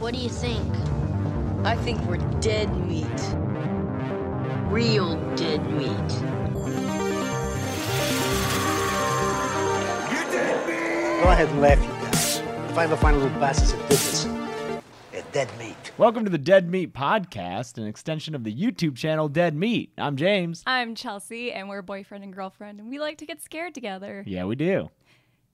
What do you think? I think we're dead meat. Real dead meat. You're dead meat! Go ahead and laugh, you guys. If I ever find a little bastard that did this, they're dead meat. Welcome to the Dead Meat Podcast, an extension of the YouTube channel Dead Meat. I'm James. I'm Chelsea, and we're boyfriend and girlfriend, and we like to get scared together. Yeah, we do.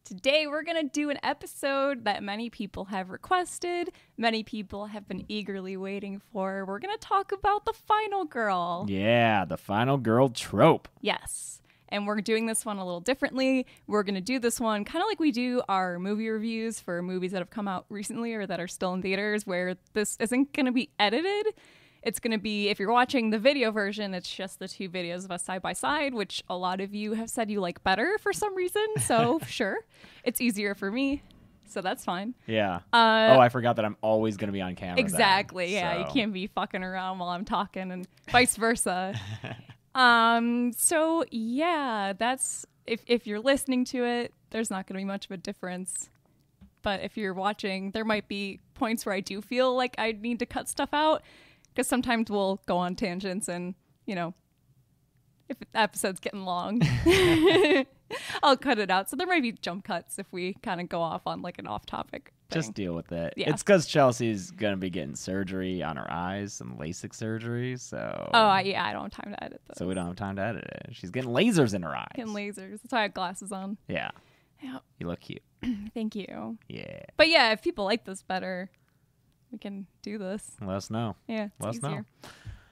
Today, we're going to do an episode that many people have requested, many people have been eagerly waiting for. We're going to talk about the final girl. Yeah, the final girl trope. Yes. And we're doing this one a little differently. We're going to do this one kind of like we do our movie reviews for movies that have come out recently or that are still in theaters, where this isn't going to be edited. It's going to be, if you're watching the video version, it's just the two videos of us side by side, which a lot of you have said you like better for some reason. So sure, it's easier for me. So that's fine. Yeah. I forgot that I'm always going to be on camera. Exactly. Then, yeah. So. You can't be fucking around while I'm talking and vice versa. So yeah, that's if you're listening to it, there's not going to be much of a difference. But if you're watching, there might be points where I do feel like I need to cut stuff out. Because sometimes we'll go on tangents and, you know, if the episode's getting long, I'll cut it out. So there might be jump cuts if we kind of go off on like an off topic thing. Just deal with it. Yeah. It's because Chelsea's going to be getting surgery on her eyes, some LASIK surgery. So. Oh, yeah. I don't have time to edit those. So we don't have time to edit it. She's getting lasers in her eyes. Getting lasers. That's why I have glasses on. Yeah. Yep. You look cute. Thank you. Yeah. But yeah, if people like this better, we can do this. Let us know. Yeah, let us know.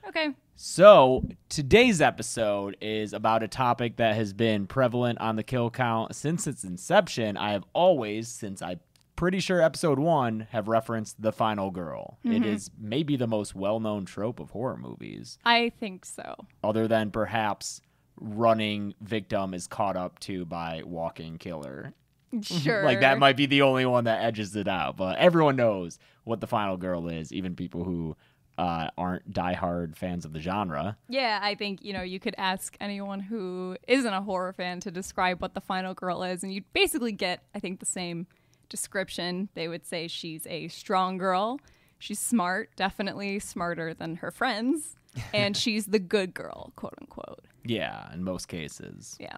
Okay. So today's episode is about a topic that has been prevalent on the kill count since its inception. I have always, since I'm pretty sure episode one, have referenced the final girl. Mm-hmm. It is maybe the most well-known trope of horror movies. I think so. Other than perhaps running victim is caught up to by walking killer. Sure. Like that might be the only one that edges it out, but everyone knows what the final girl is, even people who aren't diehard fans of the genre. Yeah, I think, you know, you could ask anyone who isn't a horror fan to describe what the final girl is, and you'd basically get, I think, the same description. They would say she's a strong girl, she's smart, definitely smarter than her friends, and she's the good girl, quote unquote. Yeah, in most cases. Yeah.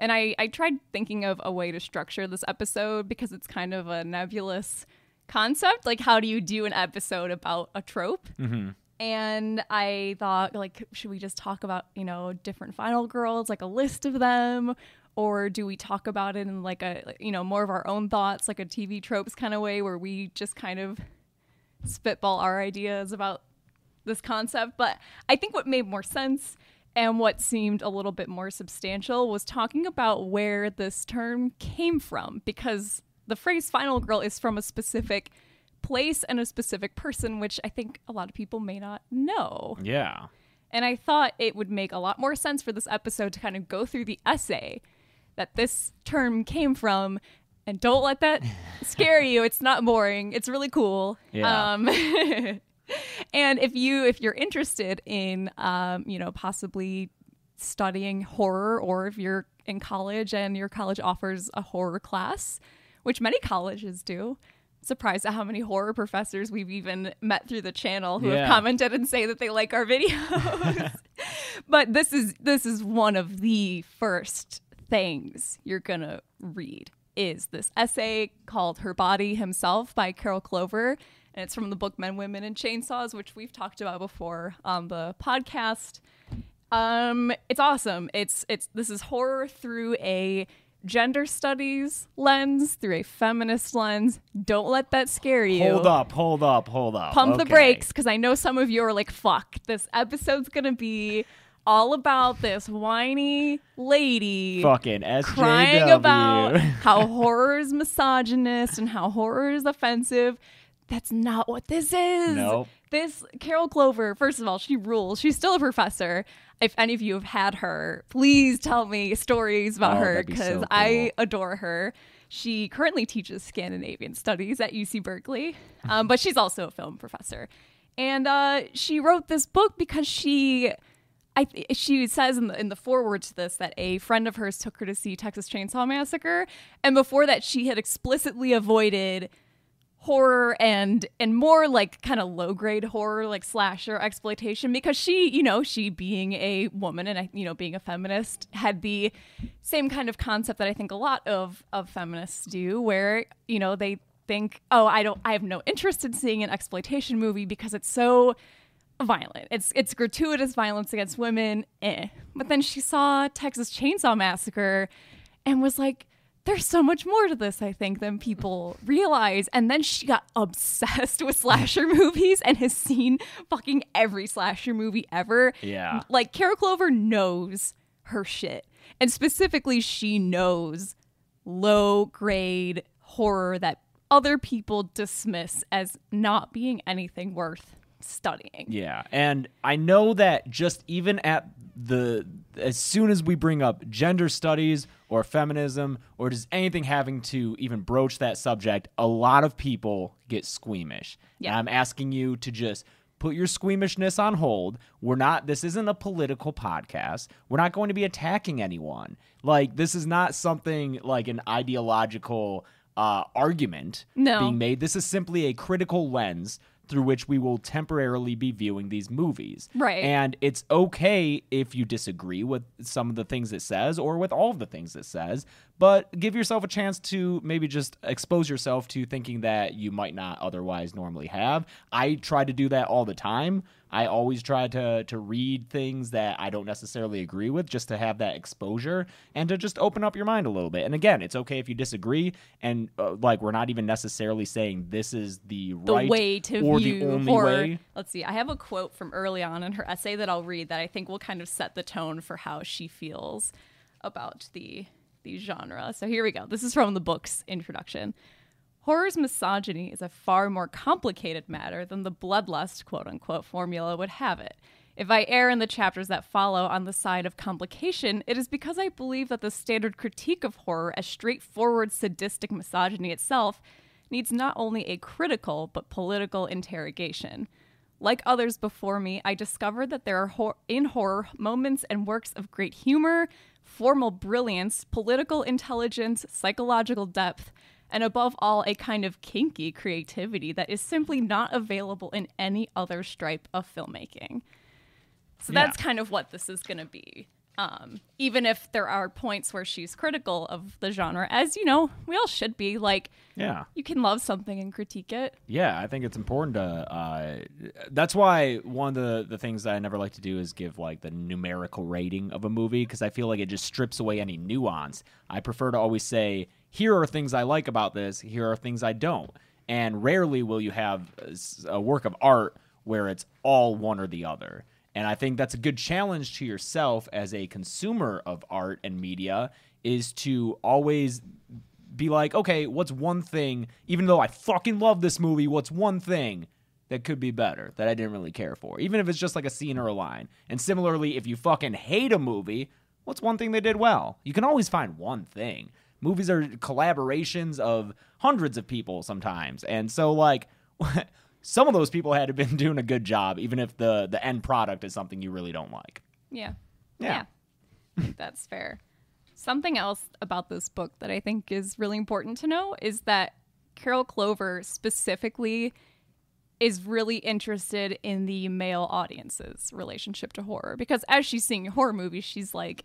And I tried thinking of a way to structure this episode because it's kind of a nebulous concept. Like, how do you do an episode about a trope? Mm-hmm. And I thought, like, should we just talk about, you know, different final girls, like a list of them? Or do we talk about it in like a, you know, more of our own thoughts, like a TV tropes kind of way where we just kind of spitball our ideas about this concept? But I think what made more sense and what seemed a little bit more substantial was talking about where this term came from, because the phrase final girl is from a specific place and a specific person, which I think a lot of people may not know. Yeah. And I thought it would make a lot more sense for this episode to kind of go through the essay that this term came from. And don't let that scare you. It's not boring. It's really cool. Yeah. And if you're interested in, you know, possibly studying horror, or if you're in college and your college offers a horror class, which many colleges do. Surprised at how many horror professors we've even met through the channel who have commented and say that they like our videos. But this is one of the first things you're going to read is this essay called Her Body Himself by Carol Clover. And it's from the book Men, Women and Chainsaws, which we've talked about before on the podcast. It's awesome. This is horror through a gender studies lens, through a feminist lens. Don't let that scare you. Hold up. Pump the brakes, because I know some of you are like, fuck, this episode's going to be all about this whiny lady fucking SJW crying about how horror is misogynist and how horror is offensive. That's not what this is. Nope. This Carol Clover, first of all, she rules. She's still a professor. If any of you have had her, please tell me stories about her, because so cool. I adore her. She currently teaches Scandinavian Studies at UC Berkeley, but she's also a film professor. And she wrote this book because she says in the foreword to this that a friend of hers took her to see Texas Chainsaw Massacre. And before that, she had explicitly avoided horror and more like kind of low grade horror, like slasher exploitation, because she, you know, she being a woman and, you know, being a feminist, had the same kind of concept that I think a lot of feminists do, where, you know, they think, oh, I have no interest in seeing an exploitation movie because it's so violent. It's gratuitous violence against women. But then she saw Texas Chainsaw Massacre and was like, there's so much more to this, I think, than people realize. And then she got obsessed with slasher movies and has seen fucking every slasher movie ever. Yeah. Like, Carol Clover knows her shit. And specifically, she knows low-grade horror that other people dismiss as not being anything worth studying. Yeah. And I know that just even at as soon as we bring up gender studies or feminism or just anything having to even broach that subject, a lot of people get squeamish. Yeah. And I'm asking you to just put your squeamishness on hold. This isn't a political podcast. We're not going to be attacking anyone. Like, this is not something like an ideological argument being made. This is simply a critical lens through which we will temporarily be viewing these movies. Right. And it's okay if you disagree with some of the things it says or with all of the things it says, but give yourself a chance to maybe just expose yourself to thinking that you might not otherwise normally have. I try to do that all the time. I always try to read things that I don't necessarily agree with, just to have that exposure and to just open up your mind a little bit. And again, it's okay if you disagree. And like, we're not even necessarily saying this is the right way to or view the only way. Let's see. I have a quote from early on in her essay that I'll read that I think will kind of set the tone for how she feels about the genre. So here we go. This is from the book's introduction. Horror's misogyny is a far more complicated matter than the bloodlust, quote-unquote, formula would have it. If I err in the chapters that follow on the side of complication, it is because I believe that the standard critique of horror as straightforward sadistic misogyny itself needs not only a critical but political interrogation. Like others before me, I discovered that there are in horror moments and works of great humor, formal brilliance, political intelligence, psychological depth, and above all, a kind of kinky creativity that is simply not available in any other stripe of filmmaking. So that's kind of what this is going to be. Even if there are points where she's critical of the genre, as, you know, we all should be, like, you can love something and critique it. Yeah, I think it's important to, that's why one of the things that I never like to do is give, like, the numerical rating of a movie, because I feel like it just strips away any nuance. I prefer to always say, here are things I like about this, here are things I don't. And rarely will you have a work of art where it's all one or the other. And I think that's a good challenge to yourself as a consumer of art and media, is to always be like, okay, what's one thing, even though I fucking love this movie, what's one thing that could be better that I didn't really care for? Even if it's just like a scene or a line. And similarly, if you fucking hate a movie, what's one thing they did well? You can always find one thing. Movies are collaborations of hundreds of people sometimes. And so, like, some of those people had been doing a good job, even if the end product is something you really don't like. Yeah. That's fair. Something else about this book that I think is really important to know is that Carol Clover specifically is really interested in the male audience's relationship to horror. Because as she's seeing horror movies, she's like,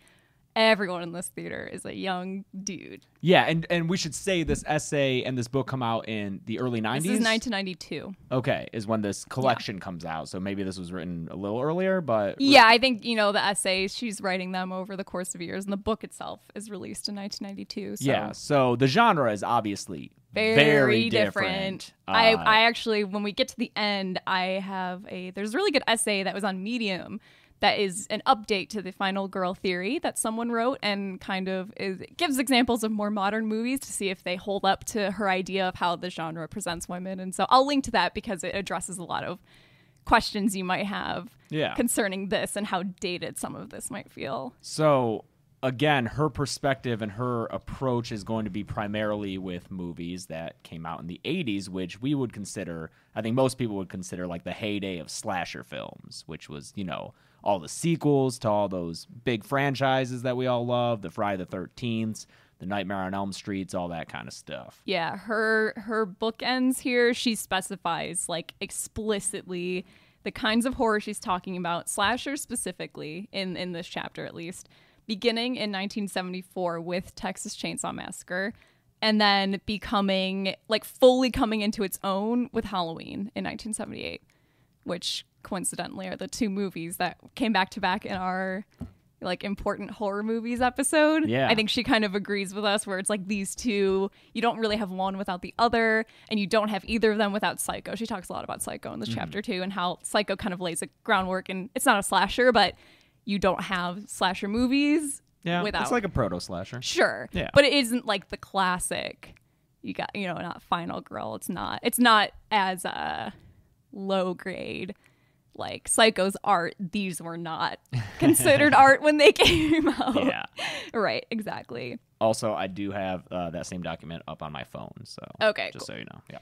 everyone in this theater is a young dude. Yeah, and we should say this essay and this book come out in the early 90s? This is 1992. Okay, is when this collection comes out. So maybe this was written a little earlier, but... Yeah, I think, you know, the essays, she's writing them over the course of years, and the book itself is released in 1992. So. Yeah, so the genre is obviously very different. I actually, when we get to the end, there's a really good essay that was on Medium that is an update to the final girl theory that someone wrote, and kind of gives examples of more modern movies to see if they hold up to her idea of how the genre presents women. And so I'll link to that because it addresses a lot of questions you might have concerning this and how dated some of this might feel. So again, her perspective and her approach is going to be primarily with movies that came out in the 80s, which we would consider, I think most people would consider, like the heyday of slasher films, which was, you know, all the sequels to all those big franchises that we all love, the Friday the 13th, the Nightmare on Elm Streets, all that kind of stuff. Yeah, her bookends here, she specifies like explicitly the kinds of horror she's talking about, slasher specifically, in this chapter at least, beginning in 1974 with Texas Chainsaw Massacre, and then becoming, like, fully coming into its own with Halloween in 1978, which coincidentally are the two movies that came back to back in our, like, important horror movies episode. Yeah. I think she kind of agrees with us where it's like these two, you don't really have one without the other, and you don't have either of them without Psycho. She talks a lot about Psycho in this chapter too, and how Psycho kind of lays a groundwork, and it's not a slasher, but you don't have slasher movies. Yeah, without. It's like a proto-slasher. Sure. Yeah. But it isn't like the classic, you got, you know, not Final Girl. It's not as low grade. Like Psycho's art, these were not considered art when they came out. Yeah. Right, exactly. Also, I do have that same document up on my phone, so okay, just cool. So you know. Yeah.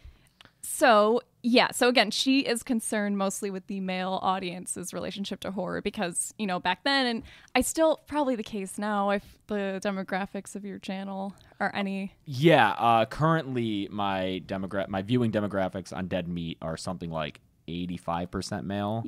So again, she is concerned mostly with the male audience's relationship to horror because, you know, back then, and I still probably the case now if the demographics of your channel are any. Yeah, currently my viewing demographics on Dead Meat are something like 85% male,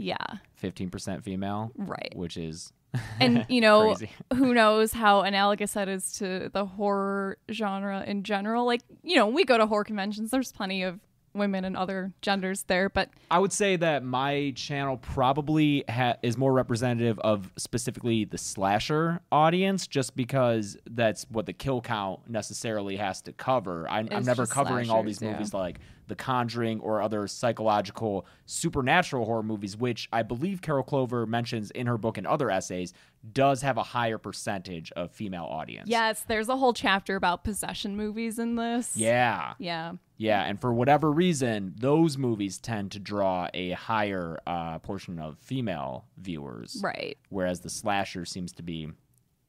15% female, right? Which is, and you know, who knows how analogous that is to the horror genre in general. Like, you know, we go to horror conventions. There's plenty of women and other genders there, but I would say that my channel probably is more representative of specifically the slasher audience, just because that's what the kill count necessarily has to cover. I'm never covering all these movies like The Conjuring or other psychological supernatural horror movies, which I believe Carol Clover mentions in her book and other essays does have a higher percentage of female audience. Yes, there's a whole chapter about possession movies in this. Yeah. Yeah. Yeah, and for whatever reason, those movies tend to draw a higher portion of female viewers. Right. Whereas the slasher seems to be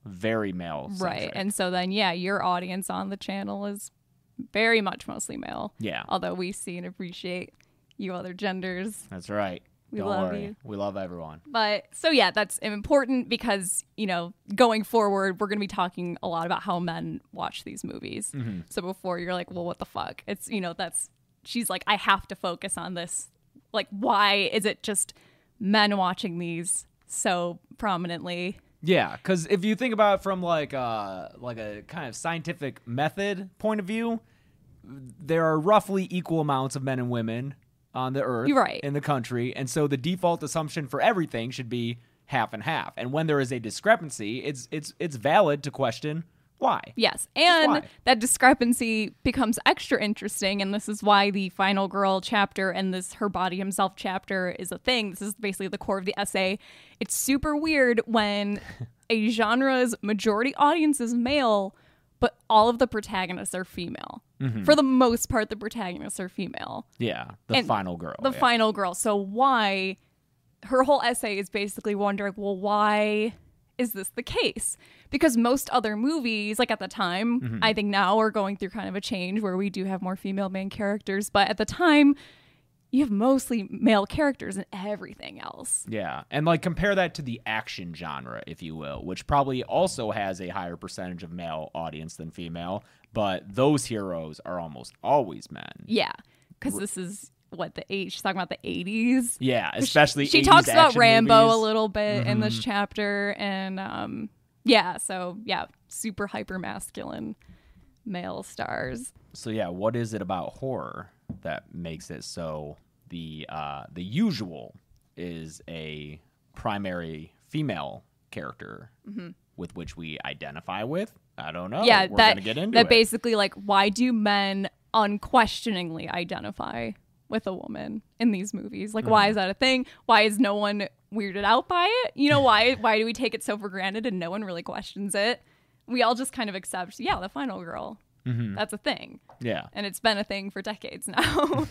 very male-centric. Right, and so then, yeah, your audience on the channel is very much mostly male. Yeah. Although we see and appreciate you other genders. That's right. We Don't love worry. You. We love everyone. But so, yeah, that's important because, you know, going forward, we're going to be talking a lot about how men watch these movies. Mm-hmm. So before you're like, well, what the fuck? It's, you know, that's, she's like, I have to focus on this. Like, why is it just men watching these so prominently? Yeah, because if you think about it from like a kind of scientific method point of view, there are roughly equal amounts of men and women on the earth, right, in the country, and so the default assumption for everything should be half and half. And when there is a discrepancy, it's valid to question why. Yes, and why that discrepancy becomes extra interesting, and this is why the Final Girl chapter and this Her Body Himself chapter is a thing. This is basically the core of the essay. It's super weird when a genre's majority audience is male, but all of the protagonists are female. Mm-hmm. For the most part, the protagonists are female. Yeah, the final girl. So why? Her whole essay is basically wondering, well, why is this the case? Because most other movies, like at the time, I think now are going through kind of a change where we do have more female main characters. But at the time, you have mostly male characters in everything else. Yeah. And like compare that to the action genre, if you will, which probably also has a higher percentage of male audience than female. But those heroes are almost always men. Yeah. Because this is what she's talking about, the 80s. Yeah. Especially she talks about Rambo movies a little bit in this chapter. And super hyper masculine male stars. So, yeah, what is it about horror that makes it so the usual is a primary female character with which we identify with? I don't know. Yeah, we're going to get into that. Basically, like, why do men unquestioningly identify with a woman in these movies? Like, why is that a thing? Why is no one weirded out by it? You know, why do we take it so for granted and no one really questions it? We all just kind of accept, yeah, the final girl. That's a thing. Yeah. And it's been a thing for decades now.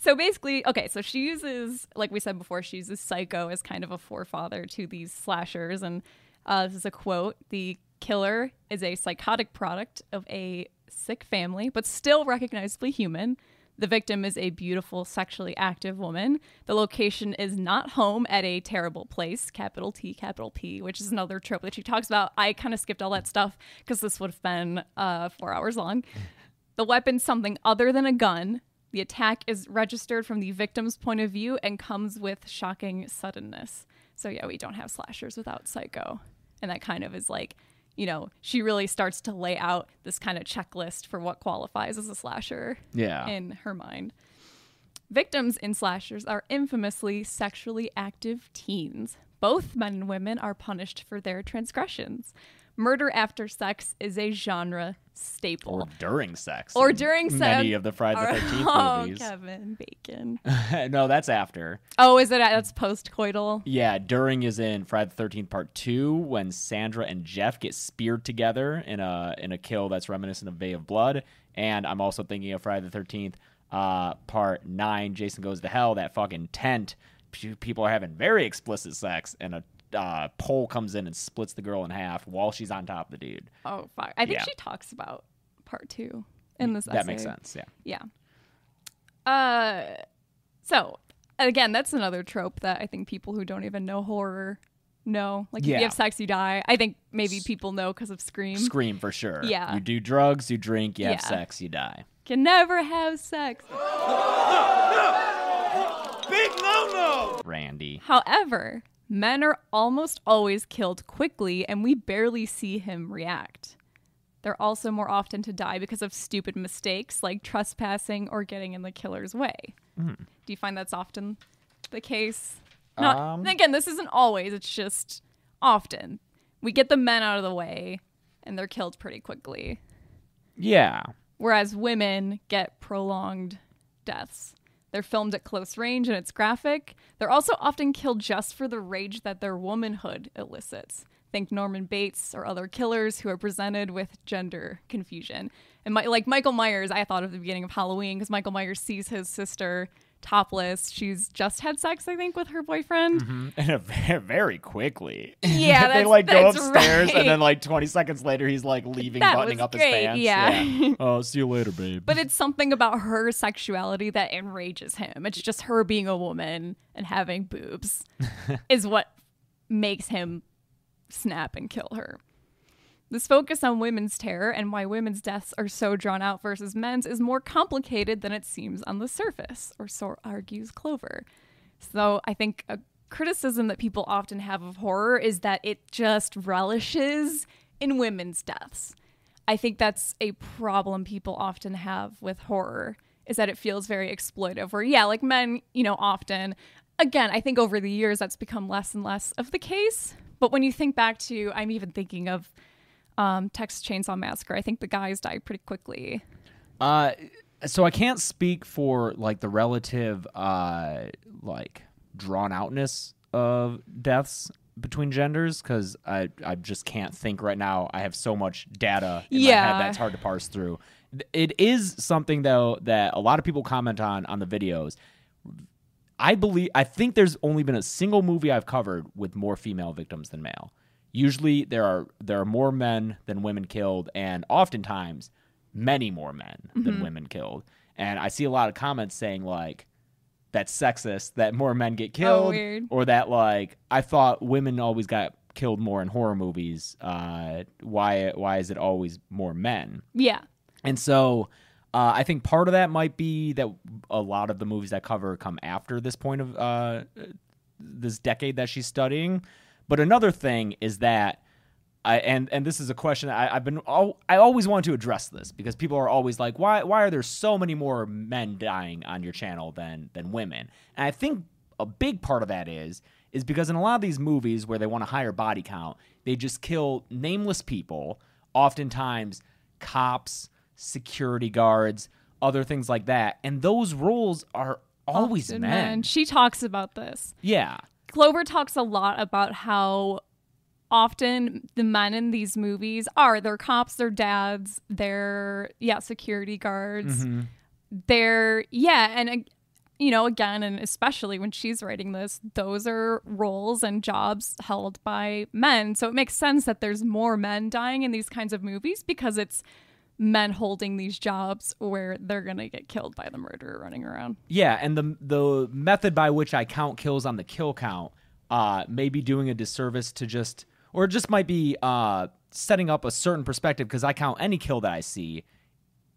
So basically, okay, so she uses, like we said before, she uses Psycho as kind of a forefather to these slashers. And this is a quote. The killer is a psychotic product of a sick family, but still recognizably human. The victim is a beautiful, sexually active woman. The location is not home, at a terrible place, capital T, capital P, which is another trope that she talks about. I kind of skipped all that stuff because this would have been 4 hours long. The weapon's something other than a gun. The attack is registered from the victim's point of view and comes with shocking suddenness. So yeah, we don't have slashers without Psycho. And that kind of is like, you know, she really starts to lay out this kind of checklist for what qualifies as a slasher in her mind. Victims in slashers are infamously sexually active teens. Both men and women are punished for their transgressions. Murder after sex is a genre staple. Or during sex. Or during sex. Many of the Friday the 13th movies. Oh, Kevin Bacon. No, that's after. Oh, is it? That's post-coital? Yeah, during is in Friday the 13th Part 2 when Sandra and Jeff get speared together in a kill that's reminiscent of Bay of Blood. And I'm also thinking of Friday the 13th Part 9, Jason Goes to Hell, that fucking tent. People are having very explicit sex and a pole comes in and splits the girl in half while she's on top of the dude. Oh, fuck. I think she talks about part two in this essay. That makes sense, yeah. Yeah. So, again, that's another trope that I think people who don't even know horror know. Like, if you have sex, you die. I think maybe people know because of Scream. Scream, for sure. Yeah. You do drugs, you drink, you have sex, you die. Can never have sex. No! Big no-no! Randy. However, men are almost always killed quickly, and we barely see him react. They're also more often to die because of stupid mistakes like trespassing or getting in the killer's way. Mm. Do you find that's often the case? And again, this isn't always. It's just often. We get the men out of the way, and they're killed pretty quickly. Yeah. Whereas women get prolonged deaths. They're filmed at close range and it's graphic. They're also often killed just for the rage that their womanhood elicits. Think Norman Bates or other killers who are presented with gender confusion. And like Michael Myers, I thought of the beginning of Halloween because Michael Myers sees his sister topless. She's just had sex, I think, with her boyfriend. Mm-hmm. And very quickly. Yeah, they go upstairs and then 20 seconds later he's leaving, buttoning up his pants. Yeah. Oh, see you later, babe. But it's something about her sexuality that enrages him. It's just her being a woman and having boobs is what makes him snap and kill her. This focus on women's terror and why women's deaths are so drawn out versus men's is more complicated than it seems on the surface, or so argues Clover. So I think a criticism that people often have of horror is that it just relishes in women's deaths. I think that's a problem people often have with horror, is that it feels very exploitive, where, men, often. Again, I think over the years that's become less and less of the case. But when you think back to, I'm even thinking of Texas Chainsaw Massacre. I think the guys died pretty quickly. So I can't speak for the relative drawn outness of deaths between genders because I just can't think right now. I have so much data in my head that's hard to parse through. It is something though that a lot of people comment on the videos. I think there's only been a single movie I've covered with more female victims than male. Usually there are more men than women killed, and oftentimes many more men than women killed. And I see a lot of comments saying that's sexist, that more men get killed, or that I thought women always got killed more in horror movies. Why is it always more men? Yeah. And so I think part of that might be that a lot of the movies I cover come after this point of this decade that she's studying. But another thing is that, and this is a question I always want to address this because people are always like, why are there so many more men dying on your channel than women? And I think a big part of that is because in a lot of these movies where they want a higher body count, they just kill nameless people, oftentimes cops, security guards, other things like that. And those roles are always men. She talks about this. Yeah. Clover talks a lot about how often the men in these movies are. They're cops, they're dads, they're, security guards. Mm-hmm. They're, and, again, and especially when she's writing this, those are roles and jobs held by men. So it makes sense that there's more men dying in these kinds of movies because it's men holding these jobs where they're going to get killed by the murderer running around. Yeah, and the method by which I count kills on the kill count may be doing a disservice to just... Or just might be setting up a certain perspective, because I count any kill that I see.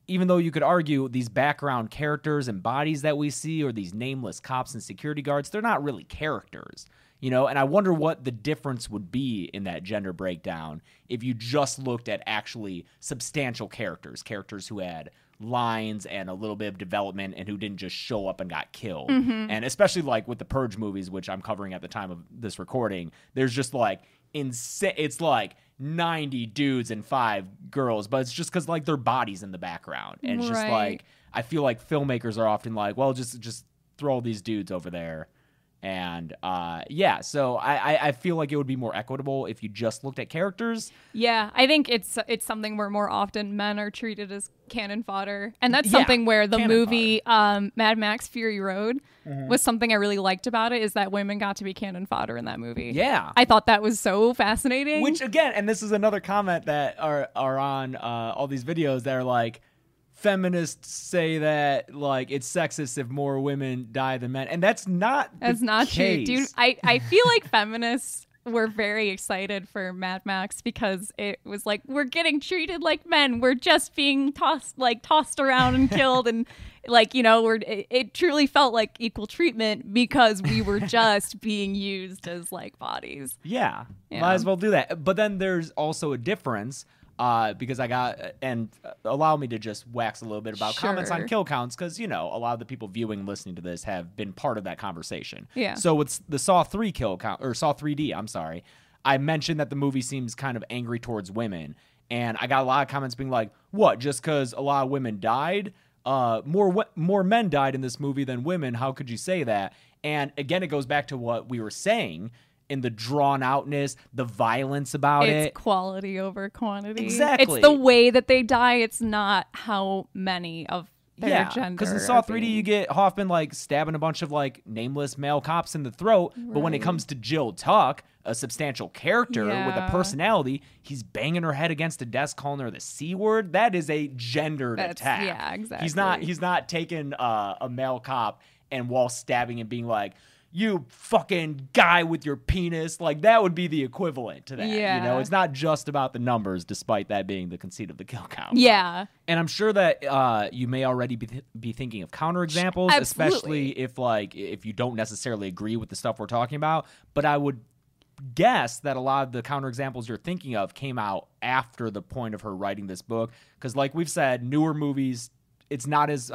Even though you could argue these background characters and bodies that we see, or these nameless cops and security guards, they're not really characters, you know? And I wonder what the difference would be in that gender breakdown if you just looked at actually substantial characters, characters who had lines and a little bit of development and who didn't just show up and got killed. Mm-hmm. And especially like with the Purge movies, which I'm covering at the time of this recording, there's just like... it's like 90 dudes and 5 girls, but it's just because like their bodies in the background, and it's just like I feel like filmmakers are often like, well, just throw these dudes over there, and yeah. So I feel like it would be more equitable if you just looked at characters. Yeah, I think it's something where more often men are treated as cannon fodder, and that's something where the movie Mad Max Fury Road was something I really liked about it, is that women got to be cannon fodder in that movie. Yeah, I thought that was so fascinating. Which again, and this is another comment that are on all these videos that are like, feminists say that like it's sexist if more women die than men, and that's not true, dude. I feel like feminists were very excited for Mad Max because it was like, we're getting treated like men, we're just being tossed around and killed, and like, you know, it truly felt like equal treatment because we were just being used as like bodies. Yeah, might as well do that. But then there's also a difference because I got, and allow me to just wax a little bit about comments on kill counts, because, you know, a lot of the people viewing and listening to this have been part of that conversation. Yeah. So with the Saw 3 kill count, or Saw 3D, I'm sorry, I mentioned that the movie seems kind of angry towards women, and I got a lot of comments being like, what, just because a lot of women died? More men died in this movie than women. How could you say that? And again, it goes back to what we were saying, in the drawn outness, the violence about it. It's quality over quantity. Exactly. It's the way that they die. It's not how many of their gender. Because in Saw 3D, you get Hoffman like stabbing a bunch of like nameless male cops in the throat. Right. But when it comes to Jill Tuck, a substantial character with a personality, he's banging her head against a desk, calling her the C word. That is a gendered attack. Yeah, exactly. He's not taking a male cop and while stabbing and being like, you fucking guy with your penis. Like, that would be the equivalent to that. Yeah. You know, it's not just about the numbers, despite that being the conceit of the kill count. Yeah. And I'm sure that you may already be thinking of counterexamples, especially if you don't necessarily agree with the stuff we're talking about. But I would guess that a lot of the counterexamples you're thinking of came out after the point of her writing this book. Because like we've said, newer movies, it's not as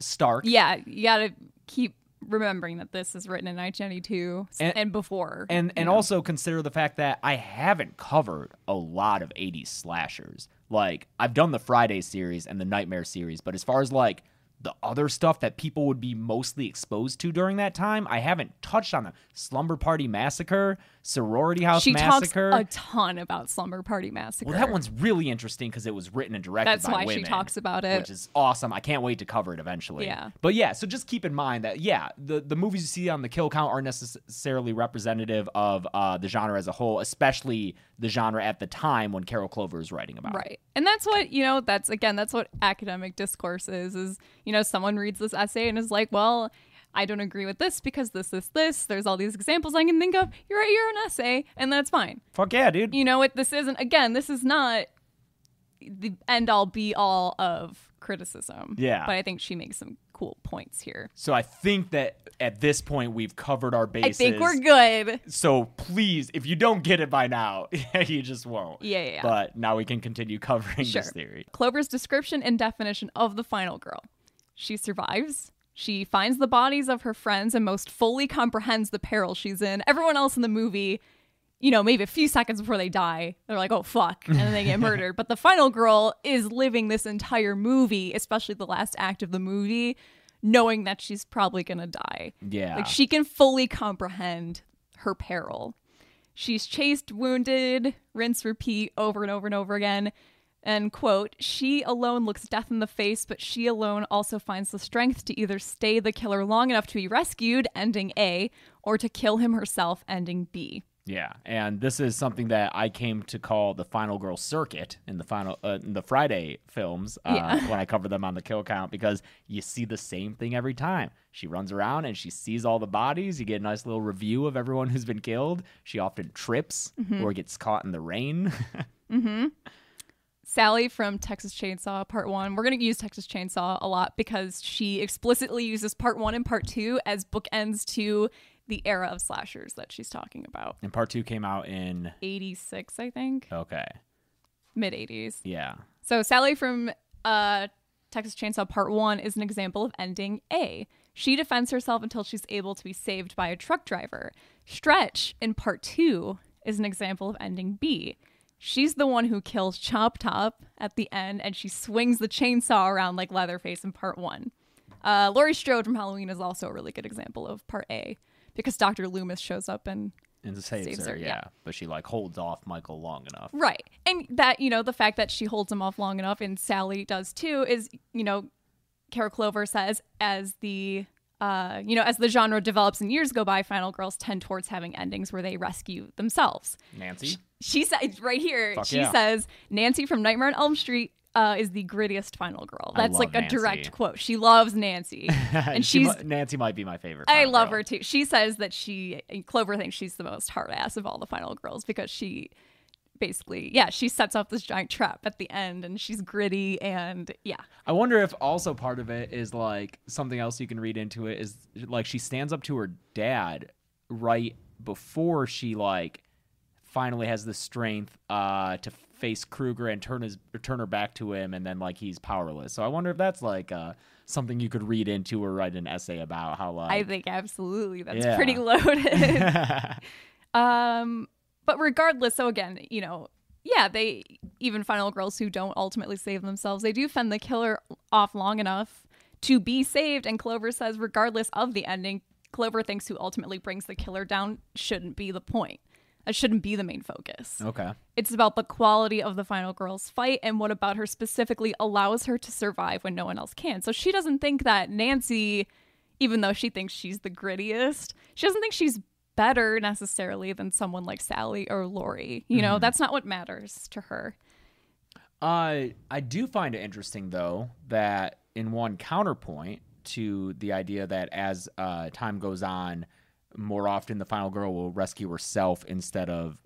stark. Yeah, you gotta keep remembering that this is written in 1992 and before. And also consider the fact that I haven't covered a lot of 80s slashers. Like, I've done the Friday series and the Nightmare series, but as far as like the other stuff that people would be mostly exposed to during that time, I haven't touched on them. Slumber Party Massacre, Sorority House Massacre. She talks a ton about Slumber Party Massacre. Well, that one's really interesting because it was written and directed by women. That's why she talks about it. Which is awesome. I can't wait to cover it eventually. Yeah. But yeah, so just keep in mind that, yeah, the movies you see on the kill count aren't necessarily representative of the genre as a whole, especially the genre at the time when Carol Clover is writing about it. Right. And that's what, you know, that's what academic discourse is, you know, someone reads this essay and is like, well, I don't agree with this because this. There's all these examples I can think of. You write your own essay, and that's fine. Fuck yeah, dude. You know, this is not the end-all, be-all of criticism. Yeah. But I think she makes some cool points here. So I think that at this point, we've covered our bases. I think we're good. So please, if you don't get it by now, you just won't. Yeah. But now we can continue covering this theory. Clover's description and definition of the final girl. She survives. She finds the bodies of her friends and most fully comprehends the peril she's in. Everyone else in the movie, you know, maybe a few seconds before they die, they're like, oh, fuck, and then they get murdered. But the final girl is living this entire movie, especially the last act of the movie, knowing that she's probably going to die. Yeah. Like, she can fully comprehend her peril. She's chased, wounded, rinse, repeat over and over and over again. And, quote, she alone looks death in the face, but she alone also finds the strength to either stay the killer long enough to be rescued, ending A, or to kill him herself, ending B. Yeah, and this is something that I came to call the Final Girl Circuit in the Friday films when I cover them on the Kill Count, because you see the same thing every time. She runs around and she sees all the bodies. You get a nice little review of everyone who's been killed. She often trips or gets caught in the rain. Sally from Texas Chainsaw Part 1. We're going to use Texas Chainsaw a lot because she explicitly uses Part 1 and Part 2 as bookends to the era of slashers that she's talking about. And Part 2 came out in... 86, I think. Okay. Mid-80s. Yeah. So Sally from Texas Chainsaw Part 1 is an example of ending A. She defends herself until she's able to be saved by a truck driver. Stretch in Part 2 is an example of ending B. She's the one who kills Chop Top at the end, and she swings the chainsaw around like Leatherface in Part 1. Laurie Strode from Halloween is also a really good example of Part A, because Dr. Loomis shows up and saves her. Yeah. But she like holds off Michael long enough. Right. And that, you know, the fact that she holds him off long enough, and Sally does too, is, you know, Carol Clover says, as the... you know, as the genre develops and years go by, final girls tend towards having endings where they rescue themselves. Nancy? She says, right here, says, Nancy from Nightmare on Elm Street is the grittiest final girl. That's like Nancy. A direct quote. She loves Nancy. And Nancy might be my favorite. I love her too. She says that Clover thinks she's the most hard ass of all the final girls because she basically, she sets up this giant trap at the end, and she's gritty, and I wonder if also part of it is like something else you can read into it is like she stands up to her dad right before she like finally has the strength to face Krueger and turn her back to him, and then like he's powerless. So I wonder if that's like something you could read into or write an essay about. How like I think absolutely that's pretty loaded. But regardless, so again, you know, they, even final girls who don't ultimately save themselves, they do fend the killer off long enough to be saved. And Clover says, regardless of the ending, Clover thinks who ultimately brings the killer down shouldn't be the point. That shouldn't be the main focus. Okay. It's about the quality of the final girl's fight and what about her specifically allows her to survive when no one else can. So she doesn't think that Nancy, even though she thinks she's the grittiest, she doesn't think she's better necessarily than someone like Sally or Lori. You know, that's not what matters to her. I do find it interesting, though, that in one counterpoint to the idea that as time goes on, more often the final girl will rescue herself instead of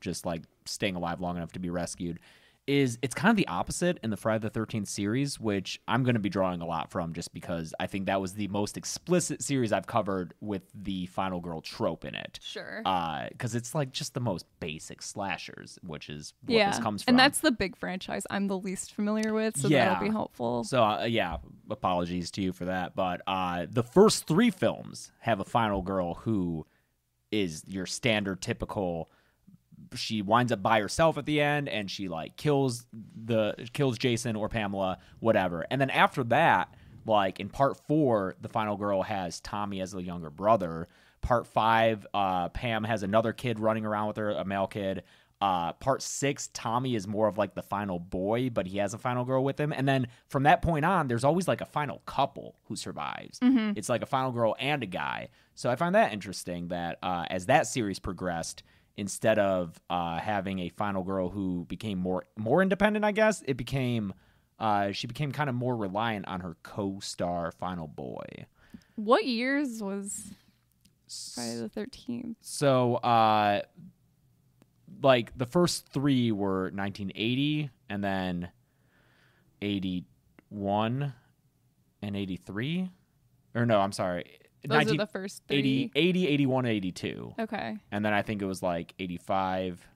just like staying alive long enough to be rescued, is it's kind of the opposite in the Friday the 13th series, which I'm going to be drawing a lot from just because I think that was the most explicit series I've covered with the final girl trope in it. Sure. Because it's like just the most basic slashers, which is what this comes from. And that's the big franchise I'm the least familiar with, so that'll be helpful. So apologies to you for that. But the first three films have a final girl who is your standard typical... She winds up by herself at the end, and she like kills Jason or Pamela, whatever. And then after that, like in Part 4, the final girl has Tommy as the younger brother. Part 5, Pam has another kid running around with her, a male kid. Part 6, Tommy is more of like the final boy, but he has a final girl with him. And then from that point on, there's always like a final couple who survives. It's like a final girl and a guy. So I find that interesting that as that series progressed, instead of having a final girl who became more independent, I guess, it became she became kind of more reliant on her co-star final boy. What years was Friday the 13th? So like the first three were 1980 and then 81 and 83. Or no, I'm sorry. Those are the first three. 80, 81, 82. Okay. And then I think it was like 85.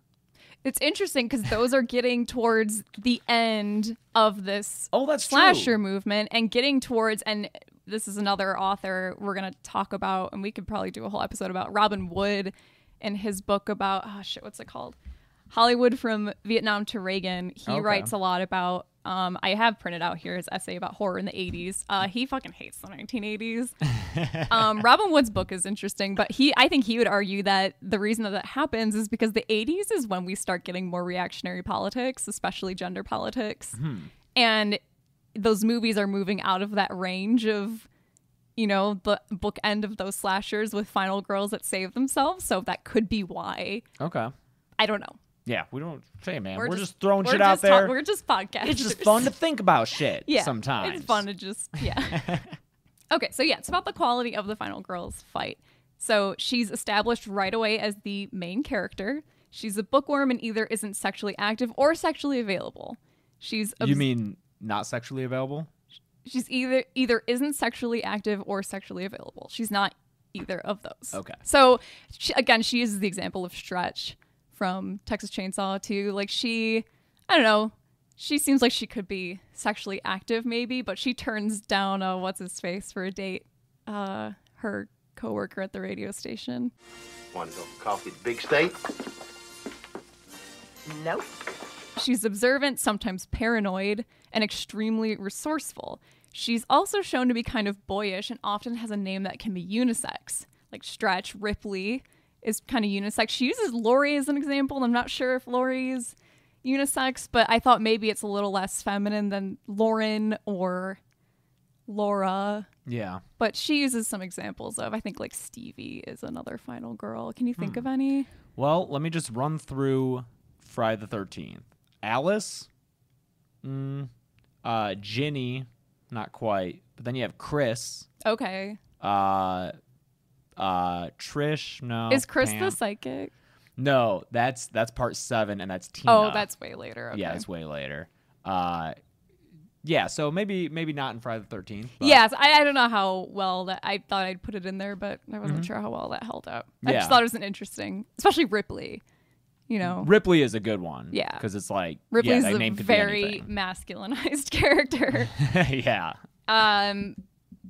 It's interesting because those are getting towards the end of this slasher movement and getting towards, and this is another author we're going to talk about, and we could probably do a whole episode about Robin Wood and his book about, what's it called? Hollywood from Vietnam to Reagan. He writes a lot about, I have printed out here his essay about horror in the 80s. He fucking hates the 1980s. Robin Wood's book is interesting, but I think he would argue that the reason that happens is because the 80s is when we start getting more reactionary politics, especially gender politics. And those movies are moving out of that range of you know, the book end of those slashers with final girls that save themselves. So that could be why. Okay. I don't know. Yeah, we don't say, man. We're just throwing shit out there. We're just podcasters. It's just fun to think about shit sometimes. It's fun to just, yeah. Okay, so yeah, it's about the quality of the final girls fight. So she's established right away as the main character. She's a bookworm and either isn't sexually active or sexually available. She's You mean not sexually available? She's either isn't sexually active or sexually available. She's not either of those. Okay. So she uses the example of Stretch from Texas Chainsaw to, like, she seems like she could be sexually active maybe, but she turns down what's-his-face for a date, her coworker at the radio station. Want to go for coffee at Big State? Nope. She's observant, sometimes paranoid, and extremely resourceful. She's also shown to be kind of boyish and often has a name that can be unisex, like Stretch. Ripley is kind of unisex. She uses Lori as an example, and I'm not sure if Lori's unisex, but I thought maybe it's a little less feminine than Lauren or Laura. Yeah. But she uses some examples of, I think, like Stevie is another final girl. Can you think of any? Well, let me just run through Friday the 13th. Alice, Ginny, not quite, but then you have Chris. Okay. Trish, no. Is Chris Pam. The psychic? No, that's part 7, and that's Tina. Oh, that's way later. Okay. Yeah, it's way later. Yeah, so maybe not in Friday the 13th. Yes, I don't know how well that. I thought I'd put it in there, but I wasn't sure how well that held up. I just thought it was an interesting, especially Ripley. You know, Ripley is a good one. Yeah, because it's like Ripley's a very masculinized character. Yeah.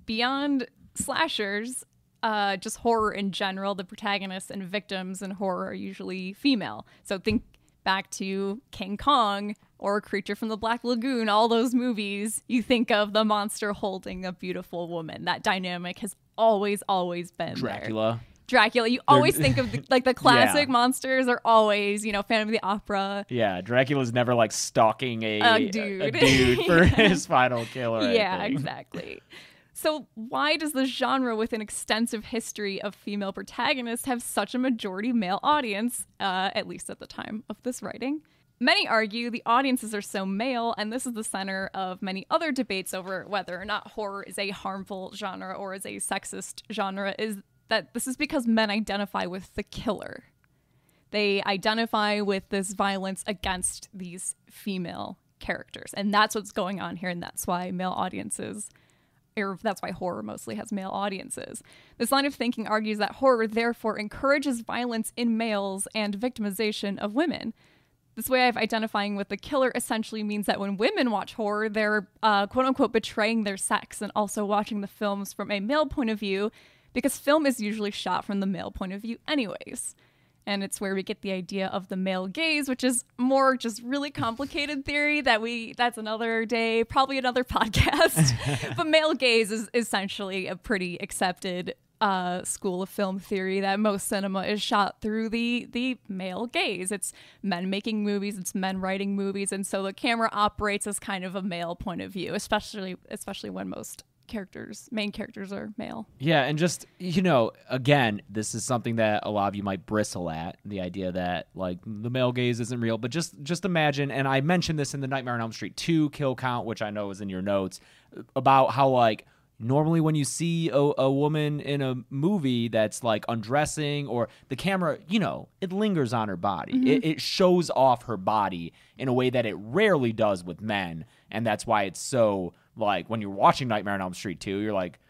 Beyond slashers. Just horror in general, the protagonists and victims in horror are usually female. So think back to King Kong or Creature from the Black Lagoon, all those movies, you think of the monster holding a beautiful woman. That dynamic has always been Dracula. Dracula, you always think of the classic monsters are always, you know, Phantom of the Opera. Yeah, Dracula's never like stalking a dude for his final kill or anything. Yeah, exactly. So why does the genre with an extensive history of female protagonists have such a majority male audience, at least at the time of this writing? Many argue the audiences are so male, and this is the center of many other debates over whether or not horror is a harmful genre or is a sexist genre, is that this is because men identify with the killer. They identify with this violence against these female characters, and that's what's going on here, and that's why male audiences... That's why horror mostly has male audiences. This line of thinking argues that horror therefore encourages violence in males and victimization of women. This way of identifying with the killer essentially means that when women watch horror, they're quote-unquote betraying their sex and also watching the films from a male point of view, because film is usually shot from the male point of view anyways. And it's where we get the idea of the male gaze, which is more just really complicated theory that's another day, probably another podcast. But male gaze is essentially a pretty accepted school of film theory that most cinema is shot through the male gaze. It's men making movies, it's men writing movies, and so the camera operates as kind of a male point of view, especially when most main characters are male. Yeah, and just, you know, again, this is something that a lot of you might bristle at, the idea that, like, the male gaze isn't real, but just imagine, and I mentioned this in the Nightmare on Elm Street 2 kill count, which I know is in your notes, about how, like, normally when you see a woman in a movie that's, like, undressing, or the camera, you know, it lingers on her body. Mm-hmm. It shows off her body in a way that it rarely does with men, and that's why it's so... Like, when you're watching Nightmare on Elm Street 2, you're like,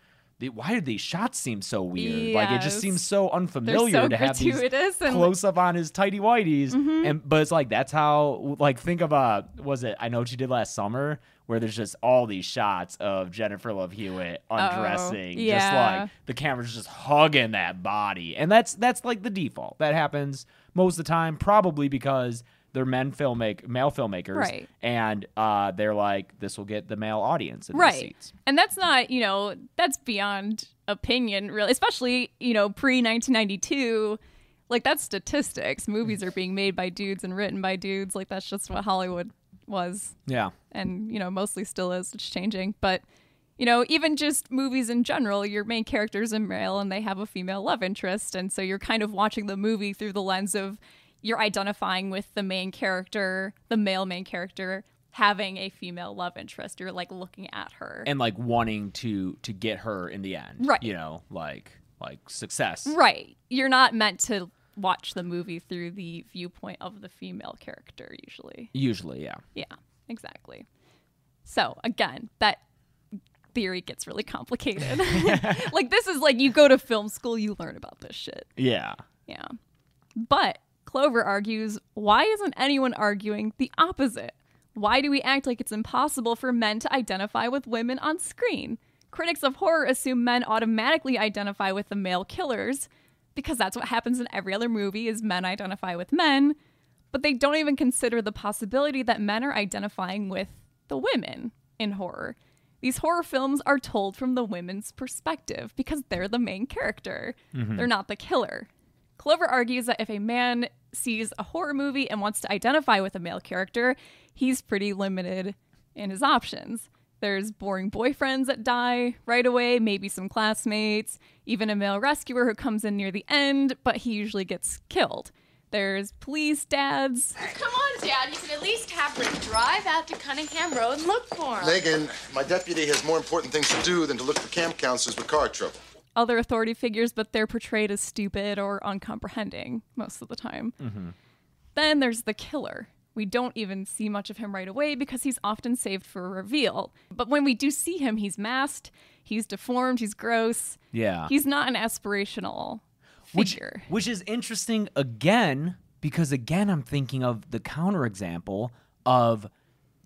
why do these shots seem so weird? Yes. Like, it just seems so unfamiliar to have these close-up on his tighty-whities. Mm-hmm. But it's like, that's how, like, think of, was it I Know What You Did Last Summer? Where there's just all these shots of Jennifer Love Hewitt undressing. Oh, yeah. Just like, the camera's just hugging that body. And that's like, the default. That happens most of the time, probably because... They're male filmmakers, right. And they're like, this will get the male audience in these seats. And that's not, you know, that's beyond opinion, really. Especially, you know, pre-1992, like, that's statistics. Movies are being made by dudes and written by dudes. Like, that's just what Hollywood was. Yeah. And, you know, mostly still is. It's changing. But you know, even just movies in general, your main characters are male and they have a female love interest. And so you're kind of watching the movie through the lens of you're identifying with the main character, the male main character, having a female love interest. You're like looking at her and like wanting to get her in the end. Right. You know, like success. Right. You're not meant to watch the movie through the viewpoint of the female character usually. Usually, yeah. Yeah, exactly. So again, that theory gets really complicated. Like this is like you go to film school, you learn about this shit. Yeah. Yeah. But Clover argues, why isn't anyone arguing the opposite? Why do we act like it's impossible for men to identify with women on screen? Critics of horror assume men automatically identify with the male killers because that's what happens in every other movie is men identify with men, but they don't even consider the possibility that men are identifying with the women in horror. These horror films are told from the women's perspective because they're the main character. Mm-hmm. They're not the killer. Clover argues that if a man sees a horror movie and wants to identify with a male character, he's pretty limited in his options. There's boring boyfriends that die right away, maybe some classmates, even a male rescuer who comes in near the end, but he usually gets killed. There's police dads. Come on, Dad. You can at least have Rick drive out to Cunningham Road and look for him. Megan, my deputy has more important things to do than to look for camp counselors with car trouble. Other authority figures, but they're portrayed as stupid or uncomprehending most of the time. Mm-hmm. Then there's the killer. We don't even see much of him right away because he's often saved for a reveal. But when we do see him, he's masked, he's deformed, he's gross. Yeah. He's not an aspirational figure. Which is interesting again, because again, I'm thinking of the counterexample of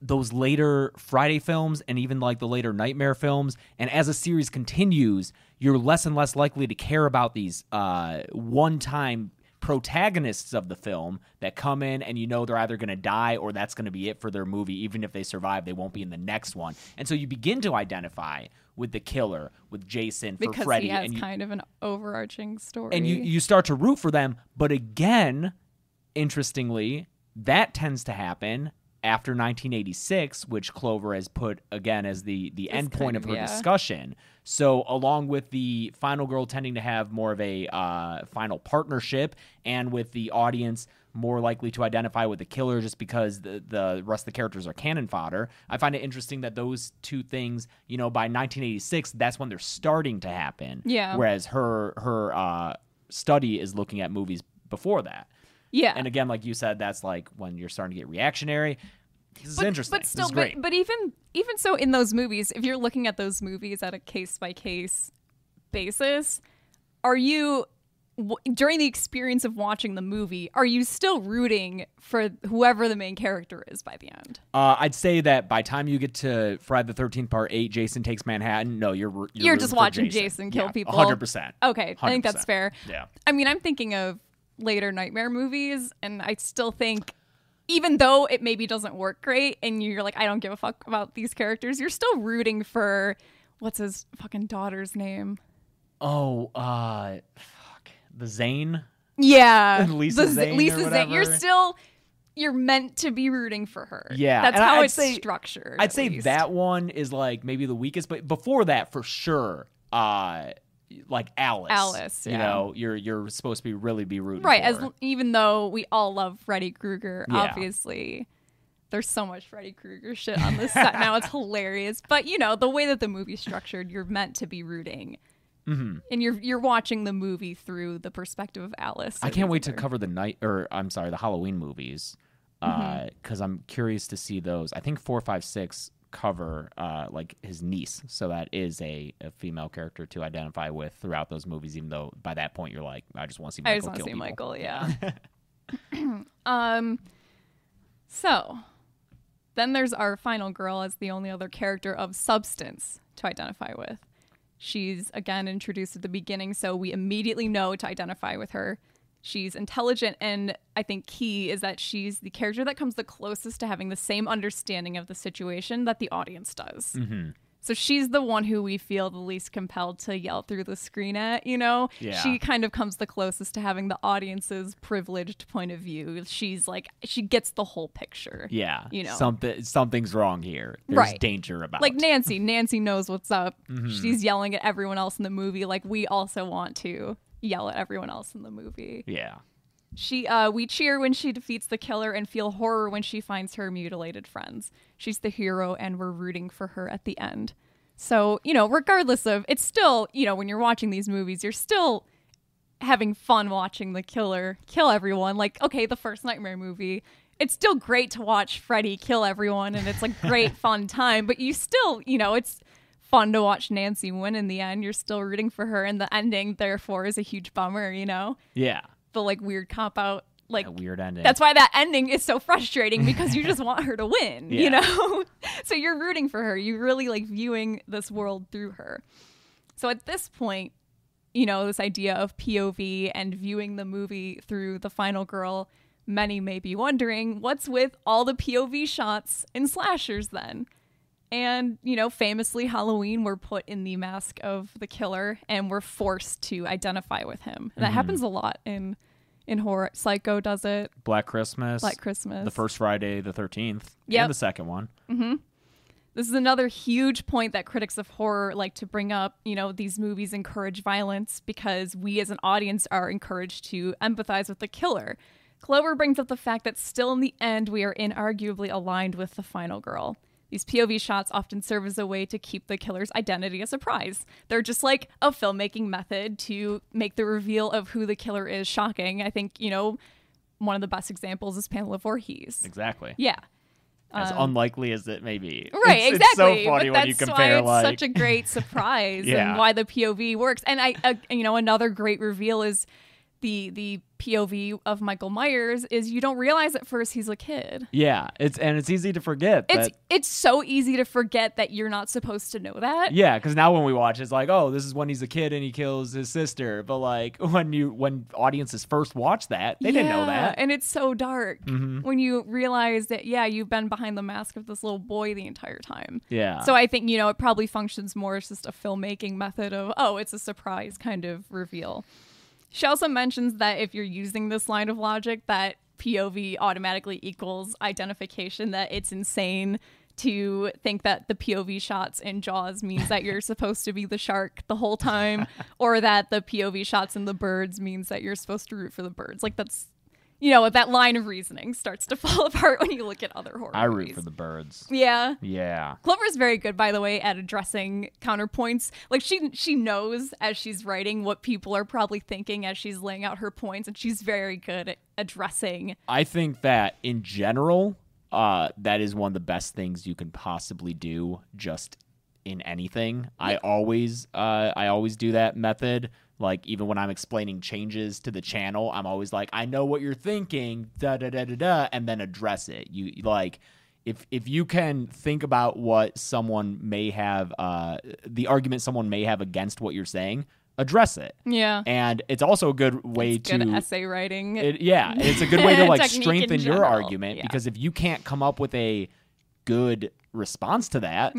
those later Friday films and even like the later Nightmare films. And as a series continues, you're less and less likely to care about these one-time protagonists of the film that come in and you know they're either going to die or that's going to be it for their movie. Even if they survive, they won't be in the next one. And so you begin to identify with the killer, with Jason, for because Freddy. Because he has kind of an overarching story. And you start to root for them. But again, interestingly, that tends to happen after 1986, which Clover has put, again, as the end point of her discussion. So along with the final girl tending to have more of a final partnership and with the audience more likely to identify with the killer just because the rest of the characters are cannon fodder, I find it interesting that those two things, you know, by 1986, that's when they're starting to happen. Yeah. Whereas her study is looking at movies before that. Yeah. And again, like you said, that's like when you're starting to get reactionary. This is interesting. But still, but even so, in those movies, if you're looking at those movies at a case by case basis, are you during the experience of watching the movie, are you still rooting for whoever the main character is by the end? I'd say that by the time you get to Friday the 13th Part 8, Jason Takes Manhattan, no, you're just watching Jason kill people. 100%. Okay, 100%. I think that's fair. Yeah. I mean, I'm thinking of later Nightmare movies, and I still think, even though it maybe doesn't work great and you're like, I don't give a fuck about these characters, you're still rooting for, what's his fucking daughter's name? Oh, fuck. The Zane? Yeah. Lisa Zane. You're still, you're meant to be rooting for her. Yeah. That's how it's structured. I'd say that one is like maybe the weakest, but before that, for sure, like Alice, you know, you're supposed to be really be rooting for. Right, even though we all love Freddy Krueger, obviously. There's so much Freddy Krueger shit on this set now, it's hilarious. But, you know, the way that the movie's structured, you're meant to be rooting. Mm-hmm. And you're watching the movie through the perspective of Alice. I can't wait to cover the Halloween movies, because I'm curious to see those. I think 4, 5, 6 cover like his niece, so that is a female character to identify with throughout those movies, even though by that point you're like, I just want to see Michael kill people. Yeah. So then there's our final girl as the only other character of substance to identify with. She's again introduced at the beginning, so we immediately know to identify with her. She's intelligent, and I think key is that she's the character that comes the closest to having the same understanding of the situation that the audience does. Mm-hmm. So she's the one who we feel the least compelled to yell through the screen at, you know? Yeah. She kind of comes the closest to having the audience's privileged point of view. She's like, she gets the whole picture. Yeah. You know? Something's wrong here. There's danger about. Like Nancy. Nancy knows what's up. Mm-hmm. She's yelling at everyone else in the movie. Like, we also want to yell at everyone else in the movie. Yeah. She, we cheer when she defeats the killer and feel horror when she finds her mutilated friends. She's the hero and we're rooting for her at the end. So, you know, regardless of, it's still, you know, when you're watching these movies, you're still having fun watching the killer kill everyone. Like, okay, the first Nightmare movie, it's still great to watch Freddy kill everyone and it's like great fun time, but you still, you know, it's fun to watch Nancy win in the end. You're still rooting for her and the ending, therefore, is a huge bummer, you know? Yeah. The like weird cop out, like that weird ending. That's why that ending is so frustrating, because you just want her to win, yeah. You know? So you're rooting for her. You're really like viewing this world through her. So at this point, you know, this idea of POV and viewing the movie through the final girl, many may be wondering, what's with all the POV shots in slashers then? And, you know, famously Halloween, we're put in the mask of the killer and we're forced to identify with him. And that happens a lot in horror. Psycho does it. Black Christmas. The first Friday the 13th. Yeah. And the second one. Mm-hmm. This is another huge point that critics of horror like to bring up. You know, these movies encourage violence because we as an audience are encouraged to empathize with the killer. Clover brings up the fact that still in the end, we are inarguably aligned with the final girl. These POV shots often serve as a way to keep the killer's identity a surprise. They're just like a filmmaking method to make the reveal of who the killer is shocking. I think, you know, one of the best examples is Pamela Voorhees. Exactly. Yeah. As unlikely as it may be. Right, it's, exactly. It's so funny when you compare, it's like... such a great surprise yeah. and why the POV works. And, you know, another great reveal is the POV of Michael Myers is you don't realize at first he's a kid. Yeah, it's easy to forget. It's so easy to forget that you're not supposed to know that. Yeah, because now when we watch, it's like, oh, this is when he's a kid and he kills his sister. But like when audiences first watch that, they didn't know that, and it's so dark when you realize that you've been behind the mask of this little boy the entire time. Yeah. So I think, you know, it probably functions more as just a filmmaking method of it's a surprise kind of reveal. She also mentions that if you're using this line of logic, that POV automatically equals identification, that it's insane to think that the POV shots in Jaws means that you're supposed to be the shark the whole time, or that the POV shots in The Birds means that you're supposed to root for the birds. Like, that's, you know, that line of reasoning starts to fall apart when you look at other horror movies. I root for the birds. Yeah. Yeah. Clover's very good, by the way, at addressing counterpoints. Like, she knows as she's writing what people are probably thinking as she's laying out her points, and she's very good at addressing. I think that, in general, that is one of the best things you can possibly do just in anything. Yeah. I always do that method. Like, even when I'm explaining changes to the channel, I'm always like, I know what you're thinking, da-da-da-da-da, and then address it. You like, if you can think about what someone may have, the argument someone may have against what you're saying, address it. Yeah. And it's also a good way to... good essay writing. It's a good way to, like, strengthen your argument, because if you can't come up with a good response to that,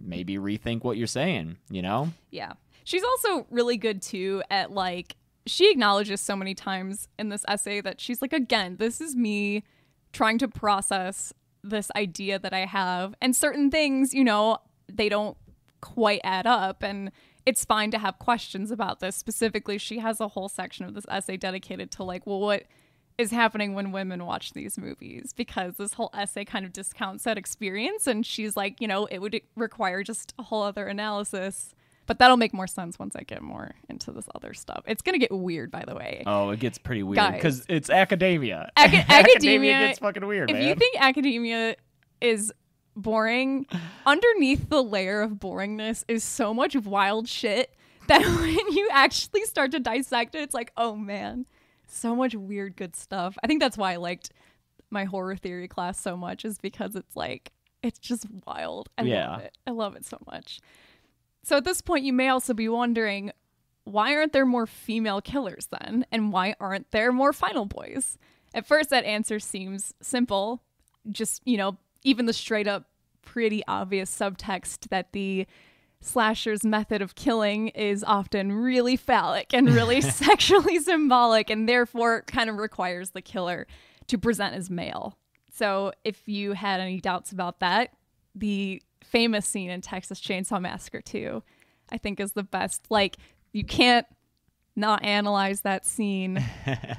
maybe rethink what you're saying, you know? Yeah. She's also really good, too, at, like, she acknowledges so many times in this essay that she's like, again, this is me trying to process this idea that I have. And certain things, you know, they don't quite add up. And it's fine to have questions about this. Specifically, she has a whole section of this essay dedicated to, like, well, what is happening when women watch these movies? Because this whole essay kind of discounts that experience. And she's like, you know, it would require just a whole other analysis. But that'll make more sense once I get more into this other stuff. It's going to get weird, by the way. Oh, it gets pretty weird because it's academia. Academia gets fucking weird, man. If you think academia is boring, underneath the layer of boringness is so much wild shit that when you actually start to dissect it, it's like, oh, man, so much weird good stuff. I think that's why I liked my horror theory class so much, is because it's like, it's just wild. I love it. I love it so much. So at this point, you may also be wondering, why aren't there more female killers then? And why aren't there more final boys? At first, that answer seems simple. Just, you know, even the straight up pretty obvious subtext that the slasher's method of killing is often really phallic and really sexually symbolic, and therefore kind of requires the killer to present as male. So if you had any doubts about that, the famous scene in Texas Chainsaw Massacre 2, I think, is the best. Like, you can't not analyze that scene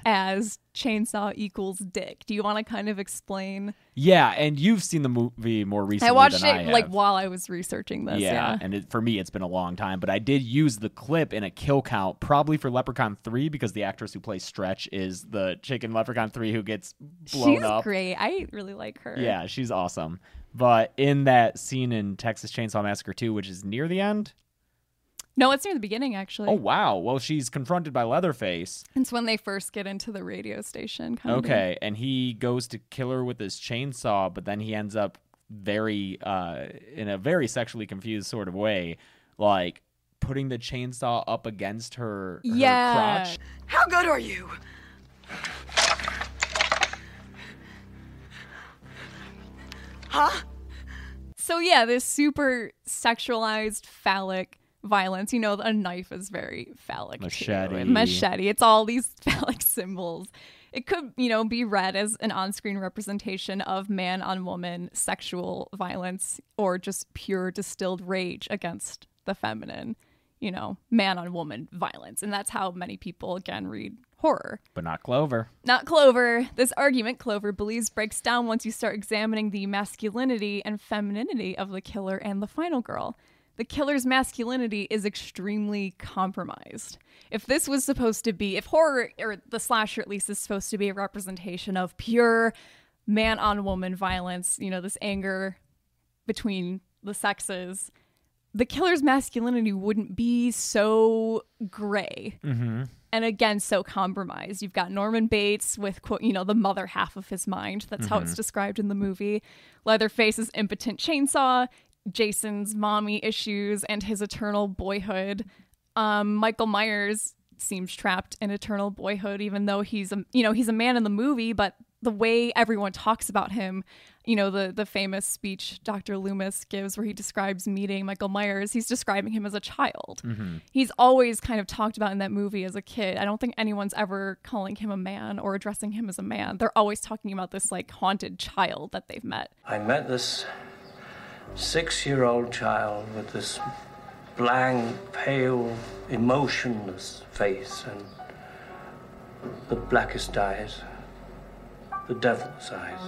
as chainsaw equals dick. Do you want to kind of explain? Yeah, and you've seen the movie more recently. I watched it like while I was researching this. Yeah, and for me, it's been a long time, but I did use the clip in a kill count, probably for Leprechaun 3, because the actress who plays Stretch is the chick in Leprechaun 3 who gets blown up. She's great. I really like her. Yeah, she's awesome. But in that scene in Texas Chainsaw Massacre 2, which is near the end. No, it's near the beginning, actually. Oh, wow. Well, she's confronted by Leatherface. It's when they first get into the radio station. Okay, and he goes to kill her with his chainsaw, but then he ends up in a very sexually confused sort of way, like putting the chainsaw up against her crotch. How good are you? Huh? So, yeah, this super sexualized, phallic violence. You know, a knife is very phallic. Machete. Too. Machete. It's all these phallic symbols. It could, be read as an on-screen representation of man on woman sexual violence, or just pure distilled rage against the feminine, man on woman violence. And that's how many people, again, read horror. But not Clover. Not Clover. This argument, Clover believes, breaks down once you start examining the masculinity and femininity of the killer and the final girl. The killer's masculinity is extremely compromised. If this was supposed to be, if horror, or the slasher at least, is supposed to be a representation of pure man-on-woman violence, this anger between the sexes, the killer's masculinity wouldn't be so gray. Mm-hmm. And again, so compromised. You've got Norman Bates with, quote, the mother half of his mind. That's how it's described in the movie. Leatherface's impotent chainsaw, Jason's mommy issues and his eternal boyhood. Michael Myers seems trapped in eternal boyhood, even though he's a man in the movie, but the way everyone talks about him, the famous speech Dr. Loomis gives where he describes meeting Michael Myers, he's describing him as a child. Mm-hmm. He's always kind of talked about in that movie as a kid. I don't think anyone's ever calling him a man or addressing him as a man. They're always talking about this like haunted child that they've met. I met this 6-year-old child with this blank, pale, emotionless face and the blackest eyes, the devil's eyes.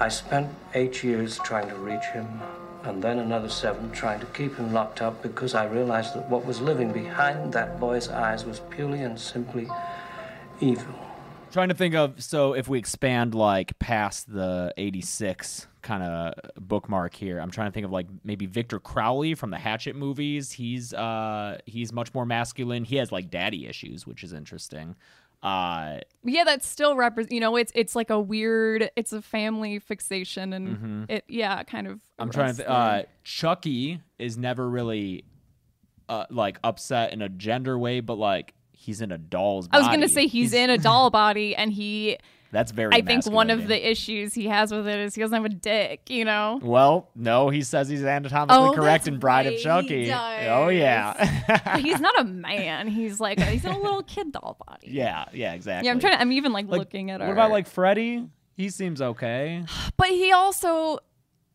I spent 8 years trying to reach him and then another 7 trying to keep him locked up because I realized that what was living behind that boy's eyes was purely and simply evil. Trying to think of, so if we expand like past the 86 kind of bookmark here, I'm trying to think of like maybe Victor Crowley from the Hatchet movies. He's much more masculine. He has like daddy issues, which is interesting. Yeah, that's still it's like a weird, it's a family fixation and it, yeah, kind of. I'm trying to think, Chucky is never really like upset in a gender way, but like, he's in a doll's body. I was going to say he's in a doll body, and he... That's very masculine. I think one of the issues he has with it is he doesn't have a dick, Well, no, he says he's anatomically correct in Bride of Chucky. He does. Oh, yeah. He's not a man. He's in a little kid doll body. Yeah, exactly. Yeah, I'm even like looking at her. What about like Freddy? He seems okay. But he also...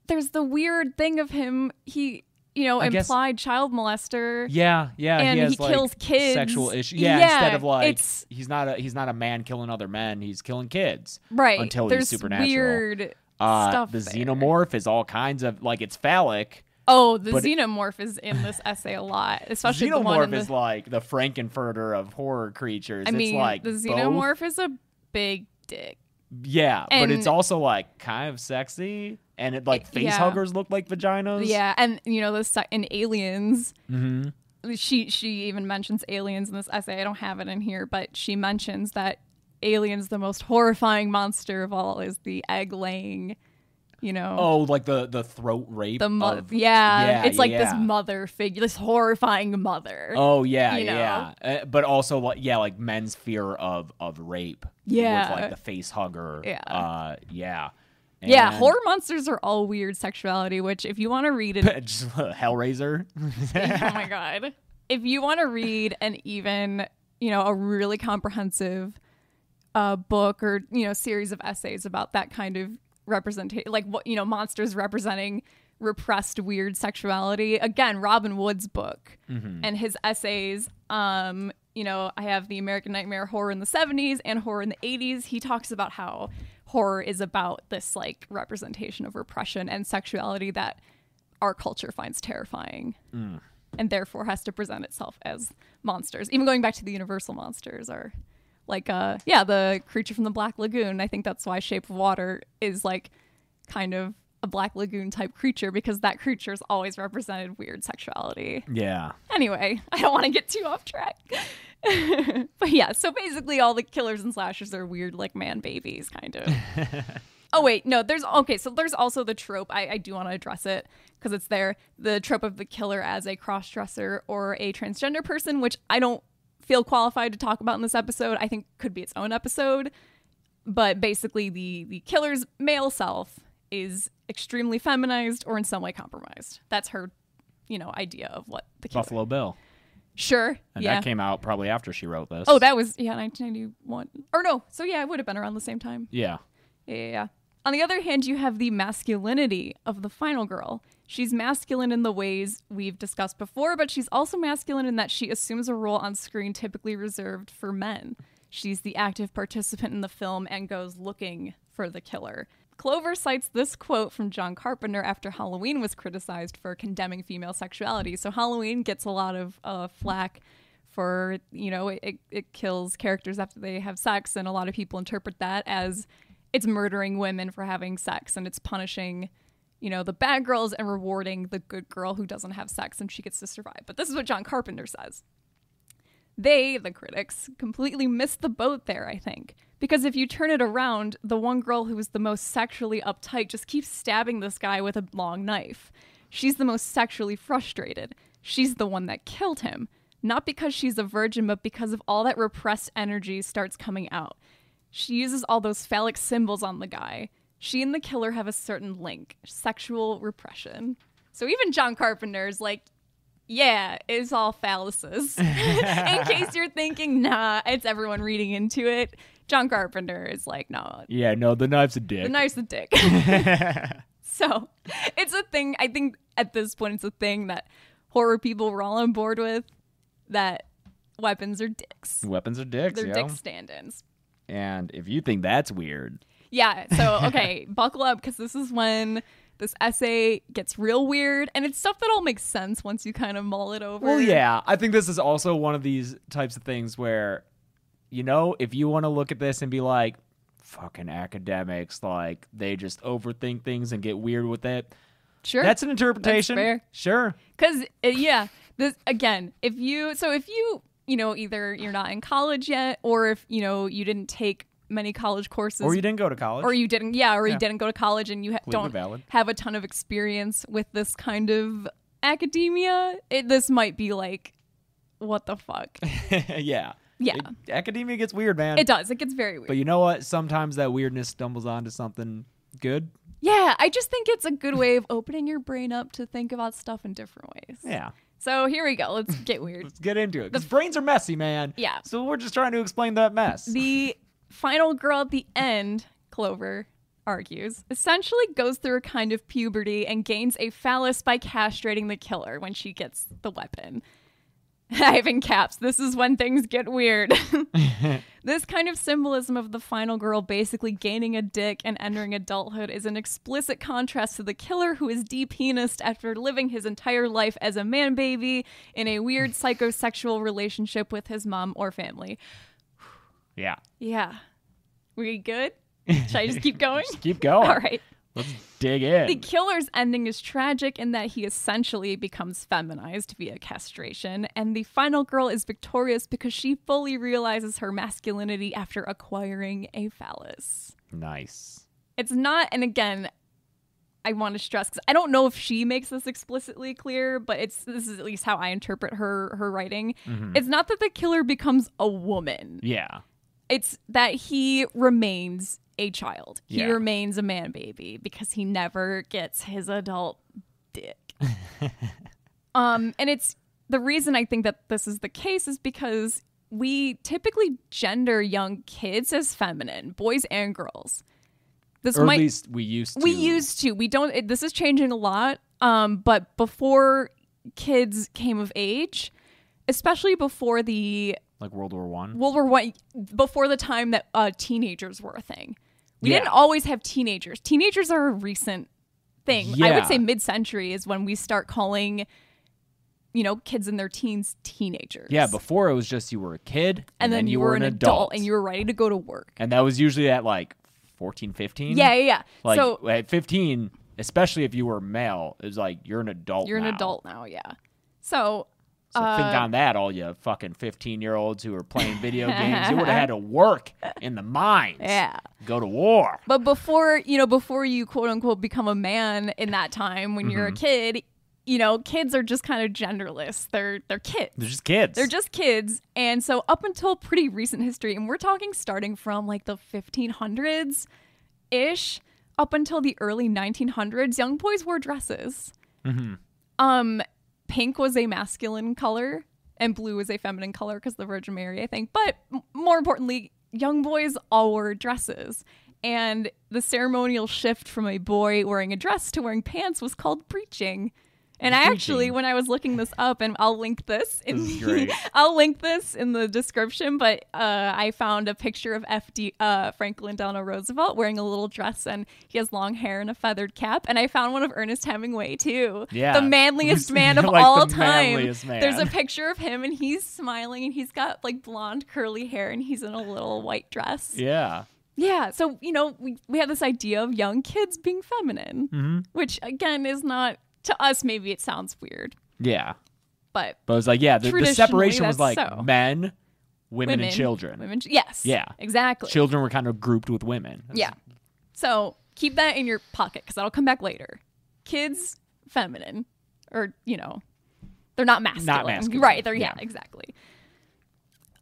There's the weird thing of him. He... implied child molester. Yeah. And he like, kills kids. Sexual issue. Yeah, instead of like, he's not a man killing other men. He's killing kids. Right. Until there's he's supernatural. Weird stuff the there. Xenomorph is all kinds of, like, it's phallic. Oh, the xenomorph is in this essay a lot. Especially the one in the... Xenomorph is like the Frankenfurter of horror creatures. It's like the xenomorph both. Is a big dick. Yeah, but it's also like kind of sexy, and it like facehuggers look like vaginas. Yeah, and in Aliens, she even mentions Aliens in this essay. I don't have it in here, but she mentions that Aliens, the most horrifying monster of all, is the egg laying. Oh, like the throat rape. The it's like this mother figure, this horrifying mother. Oh yeah. But also like men's fear of rape. Yeah, with like the face hugger. Yeah, And yeah, horror monsters are all weird sexuality, which if you want to read it... Hellraiser. Oh my God. If you want to read an even, you know, a really comprehensive book or, you know, series of essays about that kind of representation, like, what, you know, monsters representing repressed weird sexuality. Again, Robin Wood's book and his essays, you know, I have The American Nightmare, Horror in the 70s and Horror in the 80s. He talks about how horror is about this like representation of repression and sexuality that our culture finds terrifying and therefore has to present itself as monsters. Even going back to the Universal monsters or like, yeah, the Creature from the Black Lagoon. I think that's why Shape of Water is like kind of a Black Lagoon type creature, because that creature's always represented weird sexuality. Yeah. Anyway, I don't want to get too off track. But yeah, so basically all the killers and slashers are weird like man babies kind of. Oh wait, no, there's, okay, so there's also the trope, I do want to address it because it's there, the trope of the killer as a cross-dresser or a transgender person, which I don't feel qualified to talk about in this episode. I think could be its own episode. But basically the killer's male self is extremely feminized or in some way compromised. That's her, you know, idea of what the killer... Buffalo Bill. Sure. And yeah, that came out probably after she wrote this. Oh, that was, yeah, 1991. Or no. So yeah, it would have been around the same time. Yeah. Yeah. On the other hand, you have the masculinity of the final girl. She's masculine in the ways we've discussed before, but she's also masculine in that she assumes a role on screen typically reserved for men. She's the active participant in the film and goes looking for the killer. Clover cites this quote from John Carpenter after Halloween was criticized for condemning female sexuality. So Halloween gets a lot of flack for, you know, it kills characters after they have sex. And a lot of people interpret that as it's murdering women for having sex, and it's punishing, you know, the bad girls and rewarding the good girl who doesn't have sex and she gets to survive. But this is what John Carpenter says. They, the critics, completely missed the boat there, I think. Because if you turn it around, the one girl who is the most sexually uptight just keeps stabbing this guy with a long knife. She's the most sexually frustrated. She's the one that killed him. Not because she's a virgin, but because of all that repressed energy starts coming out. She uses all those phallic symbols on the guy. She and the killer have a certain link. Sexual repression. So even John Carpenter's like, yeah, it's all phalluses. In case you're thinking, nah, it's everyone reading into it. John Carpenter is like, no. Yeah, no, the knife's a dick. The knife's a dick. So it's a thing. I think at this point, it's a thing that horror people were all on board with, that weapons are dicks. Weapons are dicks. They're dick stand-ins. And if you think that's weird. Yeah. So, okay, buckle up, because this is when this essay gets real weird, and it's stuff that all makes sense once you kind of mull it over. Well, yeah. I think this is also one of these types of things where, you know, if you want to look at this and be like, fucking academics, like, they just overthink things and get weird with it. Sure. That's an interpretation. That's fair. Sure. Because, yeah, this, again, if you, you know, either you're not in college yet, or if, you know, you didn't take many college courses. Or you didn't go to college. Or you didn't go to college and you don't have a ton of experience with this kind of academia. This might be like, what the fuck? Yeah. Yeah. Academia gets weird, man. It does. It gets very weird. But you know what? Sometimes that weirdness stumbles onto something good. Yeah. I just think it's a good way of opening your brain up to think about stuff in different ways. Yeah. So here we go. Let's get weird. Let's get into it. Because brains are messy, man. Yeah. So we're just trying to explain that mess. The final girl at the end, Clover argues, essentially goes through a kind of puberty and gains a phallus by castrating the killer when she gets the weapon. I have in caps, this is when things get weird. This kind of symbolism of the final girl basically gaining a dick and entering adulthood is an explicit contrast to the killer, who is de-penised after living his entire life as a man baby in a weird psychosexual relationship with his mom or family. Yeah. Yeah. We good? Should I just keep going? Just keep going. All right. Let's dig in. The killer's ending is tragic in that he essentially becomes feminized via castration, and the final girl is victorious because she fully realizes her masculinity after acquiring a phallus. Nice. It's not, and again, I want to stress, because I don't know if she makes this explicitly clear, but this is at least how I interpret her writing. Mm-hmm. It's not that the killer becomes a woman. Yeah. It's that he remains a child. He remains a man baby because he never gets his adult dick. And it's the reason I think that this is the case is because we typically gender young kids as feminine, boys and girls. This or at least we used to. We don't. This is changing a lot. But before kids came of age, especially before the World War One, before the time that teenagers were a thing, we didn't always have teenagers. Teenagers are a recent thing. Yeah. I would say mid-century is when we start calling, you know, kids in their teens teenagers. Yeah, before it was just you were a kid and then you were an adult and you were ready to go to work. And that was usually at like 14, 15. Yeah. Like so, at 15, especially if you were male, it was like you're an adult. You're an adult now, yeah. So think on that, all you fucking 15-year-olds who are playing video games. You would have had to work in the mines. Yeah. Go to war. But before you quote unquote become a man in that time when you're a kid, you know, kids are just kind of genderless. They're kids. They're just kids. And so up until pretty recent history, and we're talking starting from like the 1500s-ish up until the early 1900s, young boys wore dresses. Mm-hmm. Pink was a masculine color and blue was a feminine color because the Virgin Mary, I think. But more importantly, young boys all wore dresses. And the ceremonial shift from a boy wearing a dress to wearing pants was called breeching. And I actually, when I was looking this up, and I'll link this in the description, but I found a picture of Franklin Delano Roosevelt wearing a little dress, and he has long hair and a feathered cap. And I found one of Ernest Hemingway too, the manliest man of all time. There's a picture of him, and he's smiling, and he's got like blonde curly hair, and he's in a little white dress. Yeah. Yeah, so you know we have this idea of young kids being feminine, which again is not. To us, maybe it sounds weird. Yeah. But it was like, yeah, the separation was like men, women, and children. Yes. Yeah. Exactly. Children were kind of grouped with women. Yeah. So keep that in your pocket because that'll come back later. Kids, feminine. Or, you know, they're not masculine. Right. Yeah, exactly.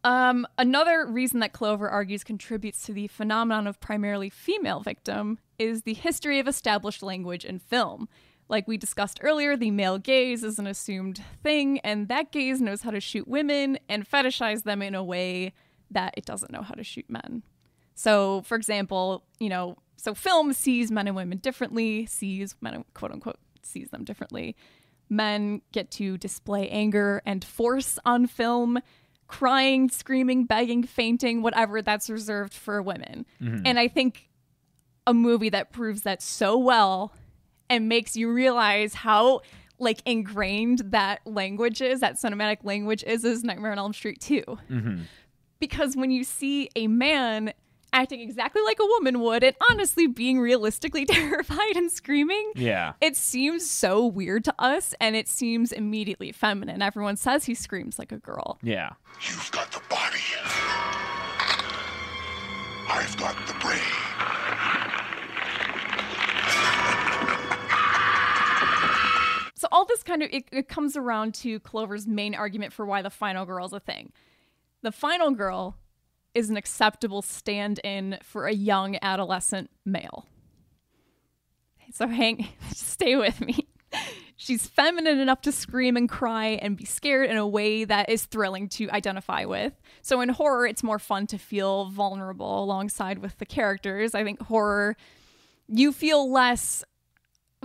Another reason that Clover argues contributes to the phenomenon of primarily female victim is the history of established language in film. Like we discussed earlier, the male gaze is an assumed thing, and that gaze knows how to shoot women and fetishize them in a way that it doesn't know how to shoot men. So, for example, you know, so film sees men and women differently, sees them differently. Men get to display anger and force on film, crying, screaming, begging, fainting, whatever, that's reserved for women. Mm-hmm. And I think a movie that proves that so well and makes you realize how like ingrained that language is, that cinematic language is Nightmare on Elm Street 2. Mm-hmm. Because when you see a man acting exactly like a woman would and honestly being realistically terrified and screaming, it seems so weird to us and it seems immediately feminine. Everyone says he screams like a girl. Yeah. You've got the body. I've got the brain. So all this kind of, it comes around to Clover's main argument for why the final girl is a thing. The final girl is an acceptable stand-in for a young adolescent male. So stay with me. She's feminine enough to scream and cry and be scared in a way that is thrilling to identify with. So in horror, it's more fun to feel vulnerable alongside with the characters. I think horror, you feel less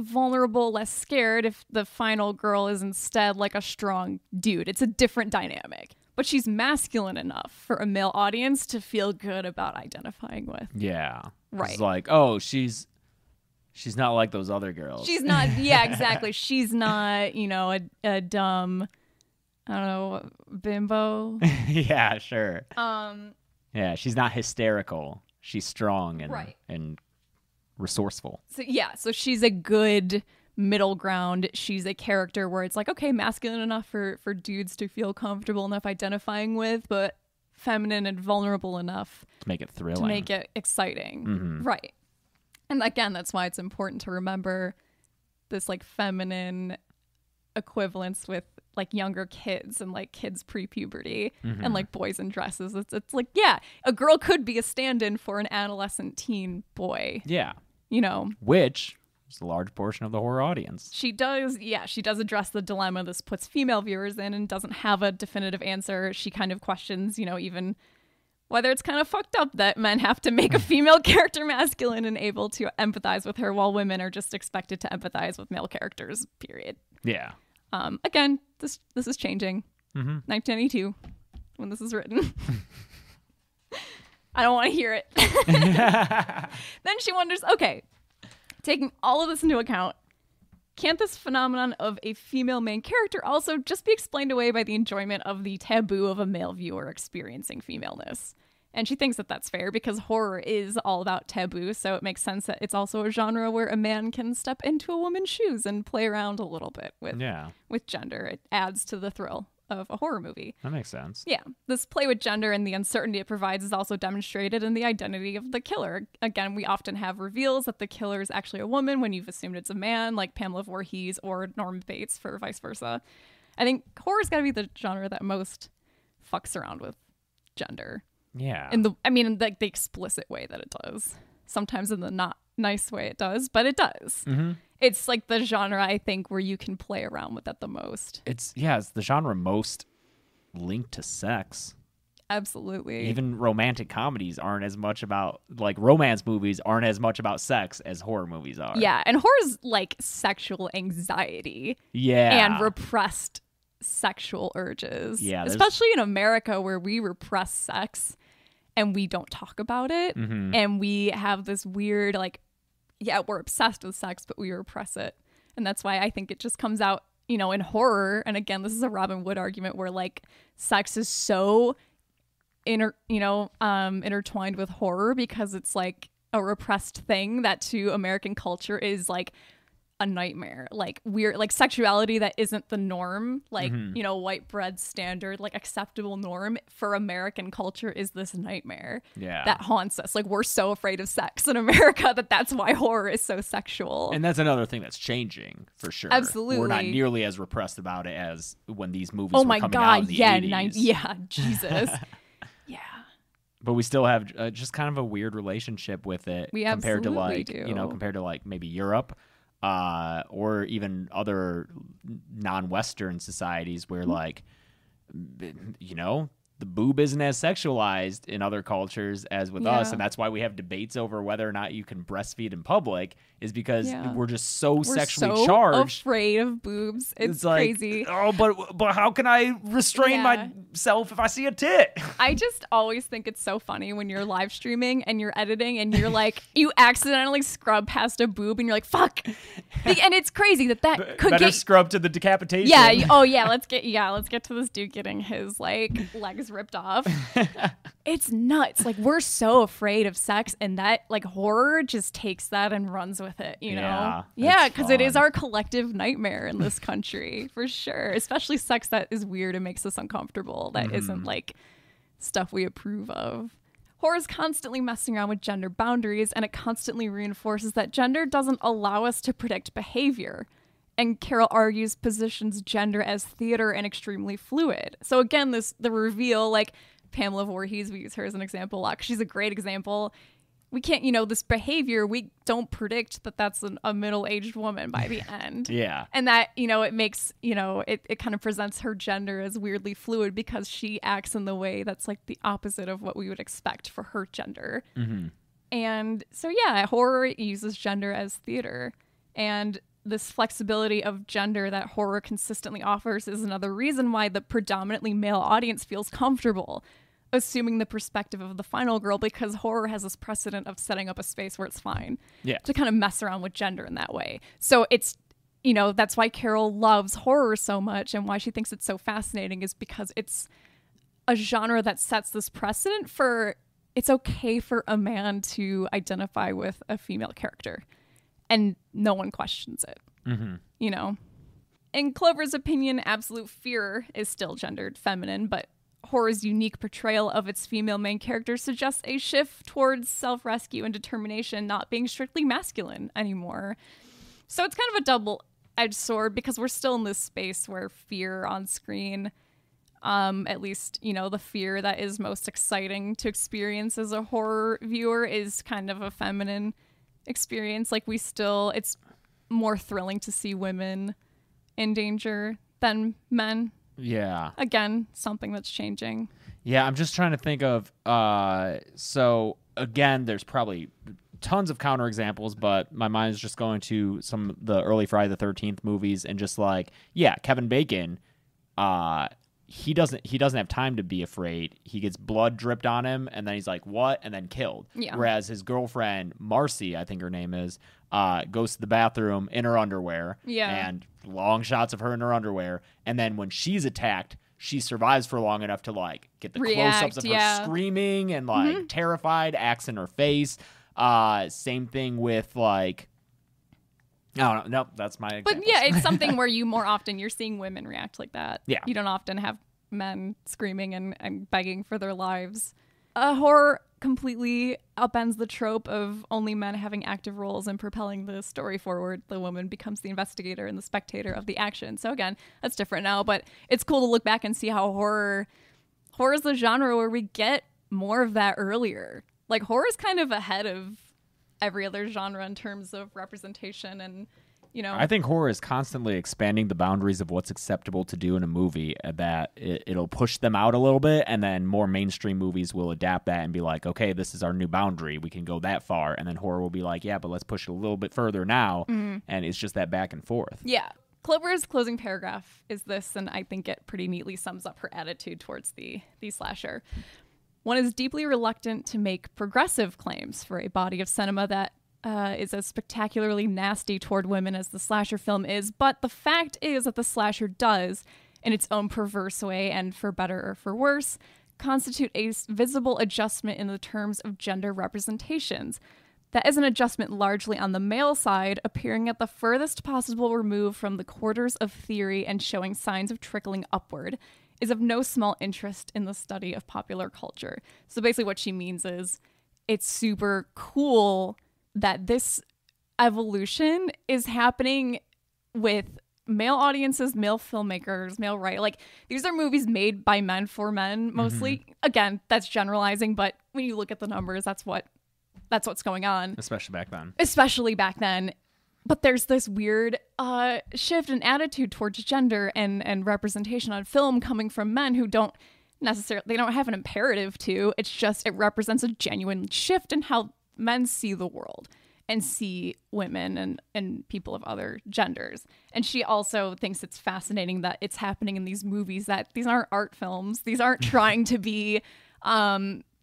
vulnerable, less scared if the final girl is instead like a strong dude. It's a different dynamic, but she's masculine enough for a male audience to feel good about identifying with. Yeah, right. It's like, oh, she's not like those other girls. She's not. Yeah, exactly. She's not, you know, a dumb, I don't know, bimbo. Yeah, sure. Yeah, she's not hysterical. She's strong and resourceful. So yeah, so she's a good middle ground. She's a character where it's like, okay, masculine enough for dudes to feel comfortable enough identifying with, but feminine and vulnerable enough to make it thrilling, to make it exciting. Mm-hmm. Right. And again, that's why it's important to remember this like feminine equivalence with like younger kids and like kids pre-puberty and like boys in dresses. It's like, yeah, a girl could be a stand-in for an adolescent teen boy. Yeah. You know. Which is a large portion of the horror audience. She does. Yeah. She does address the dilemma this puts female viewers in and doesn't have a definitive answer. She kind of questions, you know, even whether it's kind of fucked up that men have to make a female character masculine and able to empathize with her, while women are just expected to empathize with male characters, period. Yeah. Again, this is changing. 1992, when this is written. I don't want to hear it. Then she wonders, okay, taking all of this into account, can't this phenomenon of a female main character also just be explained away by the enjoyment of the taboo of a male viewer experiencing femaleness? And she thinks that that's fair because horror is all about taboo, so it makes sense that it's also a genre where a man can step into a woman's shoes and play around a little bit with gender. It adds to the thrill of a horror movie. That makes sense. Yeah. This play with gender and the uncertainty it provides is also demonstrated in the identity of the killer. Again, we often have reveals that the killer is actually a woman when you've assumed it's a man, like Pamela Voorhees or Norman Bates for vice versa. I think horror's got to be the genre that most fucks around with gender. Yeah. In like the explicit way that it does. Sometimes in the not nice way it does, but it does. Mm-hmm. It's like the genre, I think, where you can play around with it the most. It's the genre most linked to sex. Absolutely. Even romantic comedies aren't as much about, like, romance movies aren't as much about sex as horror movies are. Yeah, and horror's like sexual anxiety. Yeah. And repressed sexual urges. Yeah. Especially in America, where we repress sex and we don't talk about it. Mm-hmm. And we have this weird, like, yeah, we're obsessed with sex, but we repress it. And that's why I think it just comes out, you know, in horror. And again, this is a Robin Wood argument where, like, sex is so intertwined with horror because it's like a repressed thing that to American culture is like a nightmare. Like, we're like sexuality that isn't the norm, like, you know, white bread standard, like, acceptable norm for American culture is this nightmare that haunts us. Like, we're so afraid of sex in America that's why horror is so sexual. And that's another thing that's changing for sure. Absolutely. We're not nearly as repressed about it as when these movies were coming out in the 80s. Jesus. Yeah. But we still have just kind of a weird relationship with it compared to maybe Europe. Or even other non-Western societies where, like, you know, the boob isn't as sexualized in other cultures as with us. And that's why we have debates over whether or not you can breastfeed in public, is because we're just so sexually charged. Afraid of boobs. It's like, crazy. Oh, but how can I restrain myself if I see a tit? I just always think it's so funny when you're live streaming and you're editing and you're like, you accidentally scrub past a boob and you're like, fuck. And it's crazy that could better scrub to the decapitation. Yeah. Oh yeah. Let's get to this dude getting his, like, legs ripped off. It's nuts. Like, we're so afraid of sex, and that, like, horror just takes that and runs with it, you know? Yeah, because it is our collective nightmare in this country, for sure. Especially sex that is weird and makes us uncomfortable, that isn't, like, stuff we approve of. Horror is constantly messing around with gender boundaries, and it constantly reinforces that gender doesn't allow us to predict behavior. And Carol argues positions gender as theater and extremely fluid. So again, the reveal, like Pamela Voorhees, we use her as an example a lot because she's a great example. We can't, you know, this behavior, we don't predict that that's a middle-aged woman by the end. Yeah. And that, you know, it makes, you know, it kind of presents her gender as weirdly fluid because she acts in the way that's like the opposite of what we would expect for her gender. Mm-hmm. And so, yeah, horror uses gender as theater. And this flexibility of gender that horror consistently offers is another reason why the predominantly male audience feels comfortable assuming the perspective of the final girl, because horror has this precedent of setting up a space where it's fine to kind of mess around with gender in that way. So it's, you know, that's why Carol loves horror so much and why she thinks it's so fascinating, is because it's a genre that sets this precedent for it's okay for a man to identify with a female character. And no one questions it, you know. In Clover's opinion, absolute fear is still gendered feminine, but horror's unique portrayal of its female main character suggests a shift towards self-rescue and determination, not being strictly masculine anymore. So it's kind of a double double-edged sword because we're still in this space where fear on screen, at least, you know, the fear that is most exciting to experience as a horror viewer is kind of a feminine experience. Like, we still, it's more thrilling to see women in danger than men. Yeah. Again, something that's changing. Yeah, I'm just trying to think of, so again, there's probably tons of counterexamples, but my mind is just going to some of the early Friday the 13th movies and just like, yeah, Kevin Bacon, he doesn't have time to be afraid. He gets blood dripped on him and then he's like, what? And then killed. Yeah. Whereas his girlfriend, Marcy, I think her name is, goes to the bathroom in her underwear. Yeah. And long shots of her in her underwear. And then when she's attacked, she survives for long enough to like get the close-ups of her screaming and like terrified, axe in her face. Same thing with like, I don't know. Nope, that's my example. But yeah, it's something where you more often you're seeing women react like that. Yeah. You don't often have men screaming and begging for their lives. Horror completely upends the trope of only men having active roles in propelling the story forward. The woman becomes the investigator and the spectator of the action. So again, that's different now, but it's cool to look back and see how horror is the genre where we get more of that earlier. Like, horror is kind of ahead of every other genre in terms of representation and, you know. I think horror is constantly expanding the boundaries of what's acceptable to do in a movie, that it'll push them out a little bit, and then more mainstream movies will adapt that and be like, okay, this is our new boundary. We can go that far. And then horror will be like, yeah, but let's push it a little bit further now. Mm-hmm. And it's just that back and forth. Yeah. Clover's closing paragraph is this, and I think it pretty neatly sums up her attitude towards the slasher. One is deeply reluctant to make progressive claims for a body of cinema that is as spectacularly nasty toward women as the slasher film is, but the fact is that the slasher does, in its own perverse way and for better or for worse, constitute a visible adjustment in the terms of gender representations. That is an adjustment largely on the male side, appearing at the furthest possible remove from the quarters of theory and showing signs of trickling upward, is of no small interest in the study of popular culture. So basically what she means is it's super cool that this evolution is happening with male audiences, male filmmakers, male writers. Like, these are movies made by men for men mostly. Mm-hmm. Again, that's generalizing, but when you look at the numbers, that's what's going on. Especially back then. But there's this weird shift in attitude towards gender and representation on film coming from men who don't necessarily, they don't have an imperative to. It's just, it represents a genuine shift in how men see the world and see women and people of other genders. And she also thinks it's fascinating that it's happening in these movies, that these aren't art films. These aren't trying to be...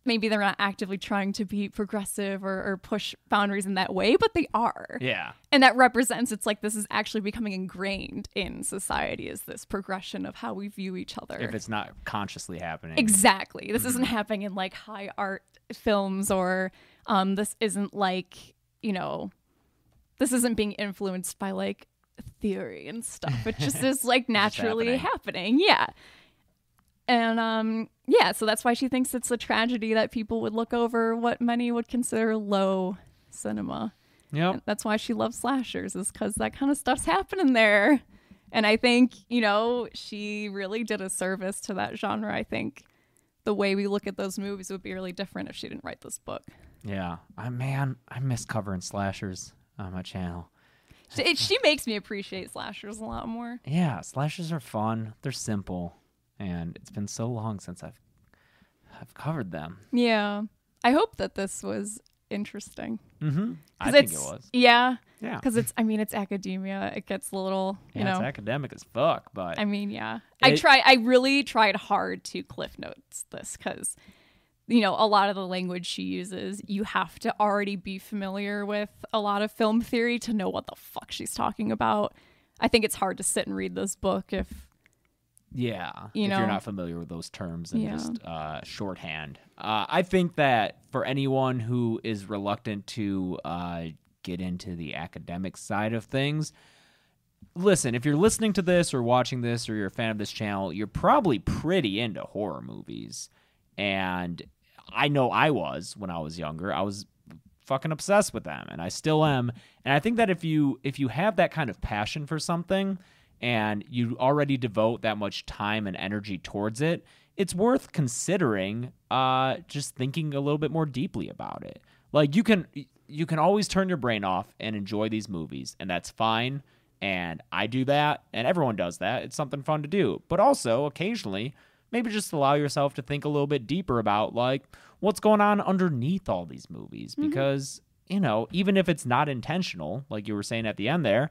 maybe they're not actively trying to be progressive or push boundaries in that way, but they are. Yeah. And that represents, it's like, this is actually becoming ingrained in society, is this progression of how we view each other. If it's not consciously happening. Exactly. This isn't happening in like high art films, or this isn't like, you know, this isn't being influenced by like theory and stuff. It just is like naturally happening. Yeah. And yeah, so that's why she thinks it's a tragedy that people would look over what many would consider low cinema. Yeah, that's why she loves slashers, is because that kind of stuff's happening there. And I think, you know, she really did a service to that genre. I think the way we look at those movies would be really different if she didn't write this book. Yeah, I miss covering slashers on my channel. She makes me appreciate slashers a lot more. Yeah, slashers are fun. They're simple. And it's been so long since I've covered them. Yeah. I hope that this was interesting. Mm-hmm. I think it was. Yeah. Yeah. Because it's, I mean, it's academia. It gets a little, you know. It's academic as fuck, but. I mean, yeah. I really tried hard to cliff notes this because, you know, a lot of the language she uses, you have to already be familiar with a lot of film theory to know what the fuck she's talking about. I think it's hard to sit and read this book if. Yeah, if you're not familiar with those terms and just shorthand. I think that for anyone who is reluctant to get into the academic side of things, listen, if you're listening to this or watching this or you're a fan of this channel, you're probably pretty into horror movies. And I know I was when I was younger. I was fucking obsessed with them, and I still am. And I think that if you have that kind of passion for something and you already devote that much time and energy towards it, it's worth considering just thinking a little bit more deeply about it. Like, you can always turn your brain off and enjoy these movies, and that's fine. And I do that, and everyone does that. It's something fun to do. But also, occasionally, maybe just allow yourself to think a little bit deeper about, like, what's going on underneath all these movies. Mm-hmm. Because, you know, even if it's not intentional, like you were saying at the end there,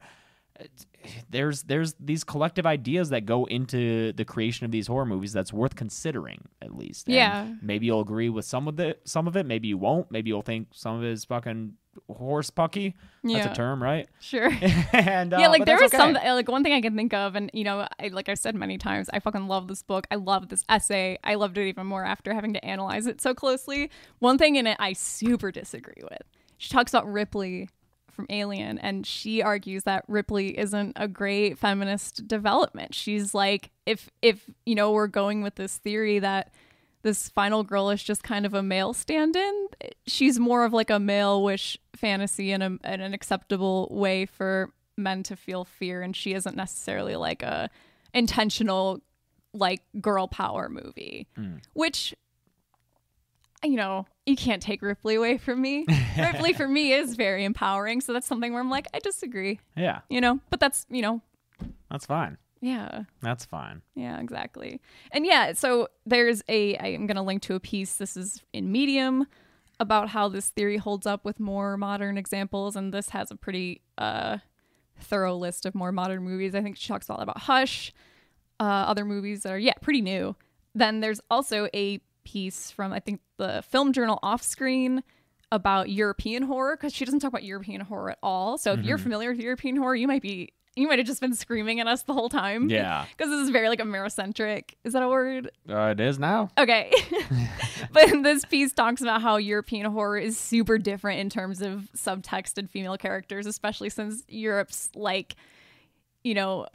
there's these collective ideas that go into the creation of these horror movies that's worth considering, at least. Yeah. And maybe you'll agree with some of it. Maybe you won't. Maybe you'll think some of it is fucking horse pucky. Yeah. That's a term, right? Sure. And yeah, like there was okay. some, like one thing I can think of, and you know, like I've said many times, I fucking love this book. I love this essay. I loved it even more after having to analyze it so closely. One thing in it I super disagree with. She talks about Ripley from Alien, and she argues that Ripley isn't a great feminist development. She's like, if you know, we're going with this theory that this final girl is just kind of a male stand-in, she's more of like a male wish fantasy in an acceptable way for men to feel fear, and she isn't necessarily like a intentional like girl power movie. Which, you know, you can't take Ripley away from me. Ripley for me is very empowering, so that's something where I'm like, I disagree. Yeah. You know, but that's, you know. That's fine. Yeah. That's fine. Yeah, exactly. And yeah, so there's I'm going to link to a piece, this is in Medium, about how this theory holds up with more modern examples, and this has a pretty thorough list of more modern movies. I think she talks a lot about Hush, other movies that are, yeah, pretty new. Then there's also a piece from, I think, the film journal Offscreen about European horror, because she doesn't talk about European horror at all. So if you're familiar with European horror, you might have just been screaming at us the whole time. Yeah. Because this is very like Amerocentric. Is that a word? It is now. Okay. But this piece talks about how European horror is super different in terms of subtext and female characters, especially since Europe's like, you know,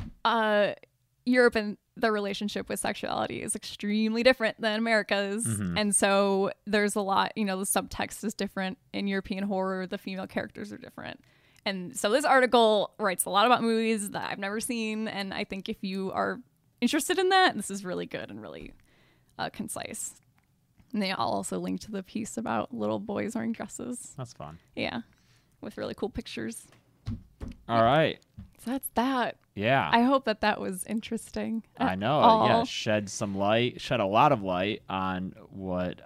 Europe and their relationship with sexuality is extremely different than America's. And so there's a lot, you know, the subtext is different in European horror. The female characters are different. And so this article writes a lot about movies that I've never seen. And I think if you are interested in that, this is really good and really concise. And I'll also link to the piece about little boys wearing dresses. That's fun. Yeah. With really cool pictures. All right. So that's that. Yeah. I hope that was interesting. I know. All. Yeah. Shed a lot of light on what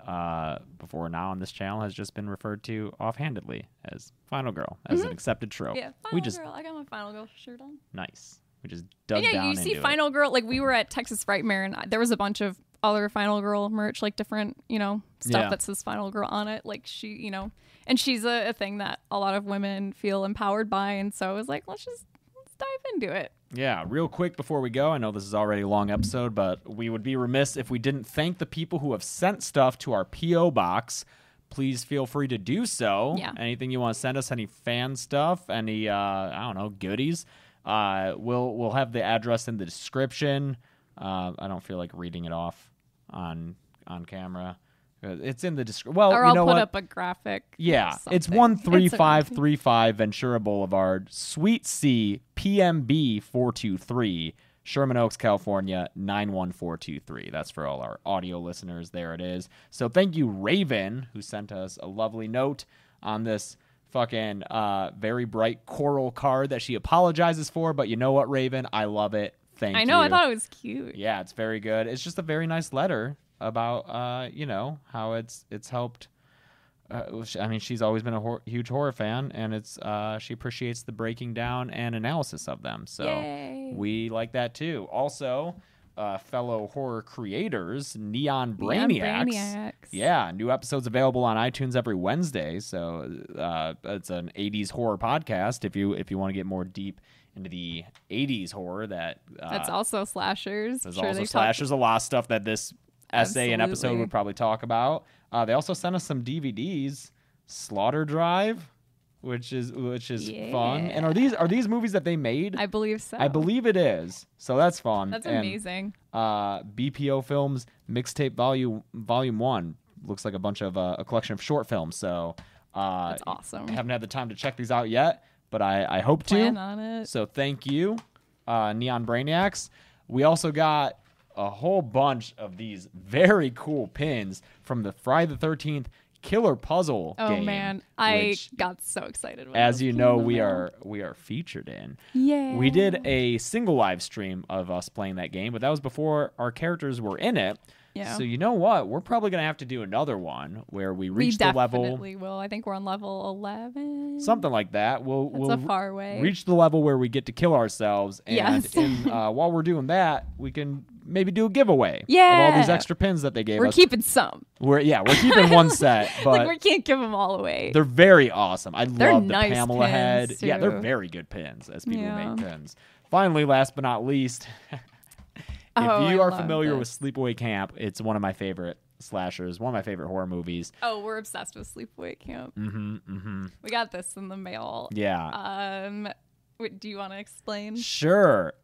before now on this channel has just been referred to offhandedly as Final Girl, as an accepted trope. Yeah. Final Girl. I got my Final Girl shirt on. Nice. We just dug down into it. Yeah, you see Final Girl. Like, we were at Texas Frightmare, and there was a bunch of other Final Girl merch, like different, you know, stuff that says Final Girl on it. Like, she, you know, and she's a thing that a lot of women feel empowered by. And so I was like, let's dive into it. Yeah, real quick before we go, I know this is already a long episode, but we would be remiss if we didn't thank the people who have sent stuff to our P.O. box. Please feel free to do so. Yeah. Anything you want to send us, any fan stuff, any, I don't know, goodies. We'll have the address in the description. I don't feel like reading it off on camera. It's in the description. Well, or I'll put up a graphic. Yeah, it's 13535 Ventura Boulevard, Suite C, PMB 423, Sherman Oaks, California 91423. That's for all our audio listeners. There it is. So thank you, Raven, who sent us a lovely note on this fucking very bright coral card that she apologizes for. But you know what, Raven? I love it. Thank you. I know. I thought it was cute. Yeah, it's very good. It's just a very nice letter about, you know, how it's helped. I mean, she's always been a huge horror fan, and it's she appreciates the breaking down and analysis of them. So we like that, too. Also, fellow horror creators, Neon Brainiacs. Yeah, new episodes available on iTunes every Wednesday. So it's an 80s horror podcast if you want to get more deep into the 80s horror that... that's also slashers. There's also slashers, a lot of stuff that this essay and episode would probably talk about. They also sent us some DVDs, Slaughter Drive, which is fun. And are these movies that they made? I believe so. I believe it is. So that's fun. That's amazing. BPO Films Mixtape Volume 1 looks like a collection of short films. So That's awesome. I haven't had the time to check these out yet, but I hope plan on it. So thank you, Neon Brainiacs. We also got a whole bunch of these very cool pins from the Friday the 13th Killer Puzzle game. Oh man, I got so excited. As you know, we are featured in. Yeah. We did a single live stream of us playing that game, but that was before our characters were in it. Yeah. So you know what? We're probably going to have to do another one where we reach the level. We definitely will. I think we're on level 11. Something like that. We'll a far way. Reach the level where we get to kill ourselves. And yes. While we're doing that, we can maybe do a giveaway. Yeah. Of all these extra pins that they gave us. We're keeping some. We're keeping one set. But like we can't give them all away. They're very awesome. I love the nice Pamela head. Too. Yeah, they're very good pins as people make pins. Finally, last but not least... If you are familiar with Sleepaway Camp, it's one of my favorite slashers, one of my favorite horror movies. Oh, we're obsessed with Sleepaway Camp. Mm-hmm. We got this in the mail. Yeah. Do you want to explain? Sure.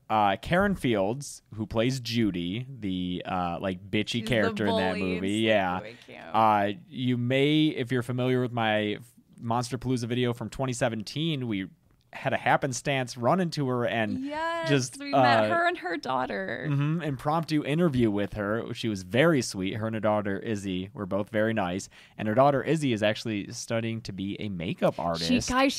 Karen Fields, who plays Judy, the bitchy She's character in that movie. Sleepaway Camp. You may, if you're familiar with my Monster Palooza video from 2017, we had a happenstance run into her and we met her and her daughter. Mm-hmm, impromptu interview with her. She was very sweet. Her and her daughter Izzy were both very nice. And her daughter Izzy is actually studying to be a makeup artist. She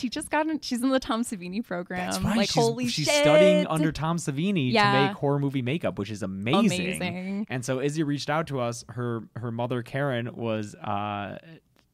just she's in the Tom Savini program. That's right. She's studying under Tom Savini to make horror movie makeup, which is amazing. And so Izzy reached out to us. Her mother Karen was